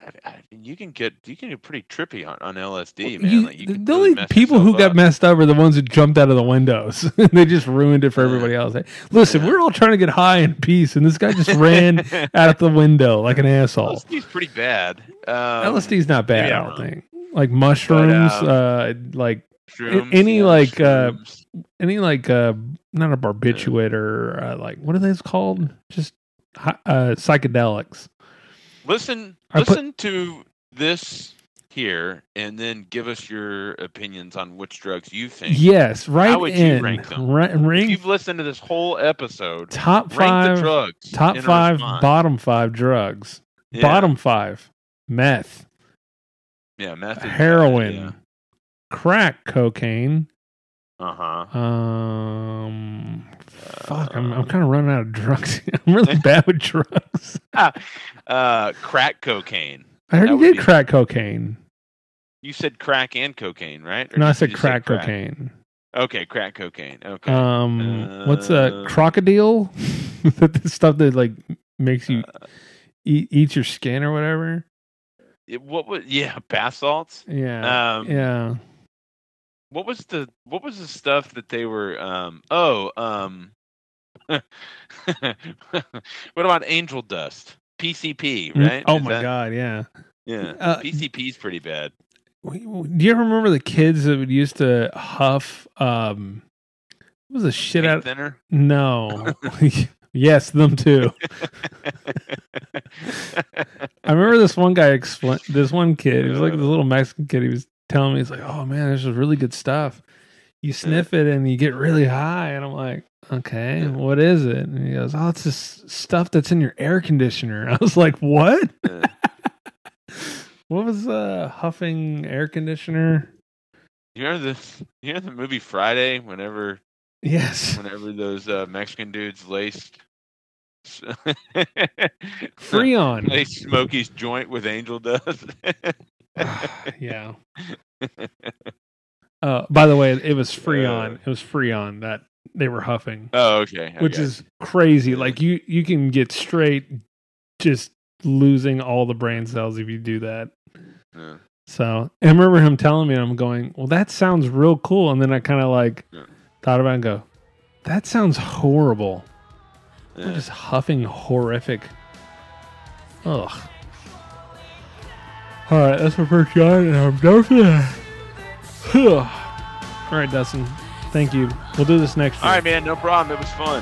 I, I, you can get you can get pretty trippy on, on L S D, man. You, like you the the really only people who up. got messed up are the ones who jumped out of the windows. They just ruined it for yeah. everybody else. Like, listen, yeah. we're all trying to get high in peace, and this guy just ran out of the window like an asshole. L S D's pretty bad. Um, L S D's not bad, yeah, I don't think. Like mushrooms, but, uh, uh, like. Shrooms, any, yeah, like, uh, any like any uh, like not a barbiturate or uh, like what are those called? Just uh, psychedelics. Listen, I listen put, to this here, and then give us your opinions on which drugs you think. Yes, right. How would in, you rank them? Ra- rank, if you've listened to this whole episode. Top five the drugs. Top five. Response. Bottom five drugs. Yeah. Bottom five. Meth. Yeah, meth. Heroin. Bad, yeah. Crack, cocaine. Uh-huh. Um, fuck, I'm I'm kind of running out of drugs. I'm really bad with drugs. uh, crack cocaine. I heard that you did crack be... cocaine. You said crack and cocaine, right? Or no, I said crack, crack cocaine. Okay, crack cocaine. Okay. Um, uh... what's a crocodile? The stuff that like makes you uh... eat eat your skin or whatever. It, what was yeah bath salts yeah um, yeah. What was the what was the stuff that they were? Um, oh, um, what about angel dust? P C P, right? Oh Is my that, god, yeah, yeah. Uh, P C P is pretty bad. Do you ever remember the kids that would used to huff? Um, what was the shit Paint out? Thinner? No. Yes, them too. I remember this one guy explained this one kid. He was like this little Mexican kid. He was telling me, he's like, "Oh man, this is really good stuff. You sniff it and you get really high." And I'm like, "Okay, what is it?" And he goes, "Oh, it's this stuff that's in your air conditioner." I was like, "What? What was uh, huffing air conditioner?" You remember the you remember the movie Friday? Whenever. Yes. Whenever those uh, Mexican dudes laced Freon, laced Smokey's joint with angel dust. Yeah. Uh, by the way, it was Freon. Uh, it was Freon that they were huffing. Oh, okay. I which is crazy. Like you, you can get straight just losing all the brain cells if you do that. Yeah. So I remember him telling me, and I'm going, "Well, that sounds real cool." And then I kind of like. Yeah. Thought about it and go, that sounds horrible. Yeah. We're just huffing horrific. Ugh. Alright, that's my first shot, and I'm done for that. Alright, Dustin. Thank you. We'll do this next time. Alright, man, no problem. It was fun.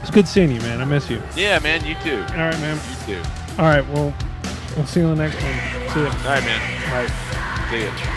It's good seeing you, man. I miss you. Yeah, man, you too. Alright, man. You too. Alright, well, we'll see you on the next one. See ya. Alright, man. Alright. See ya.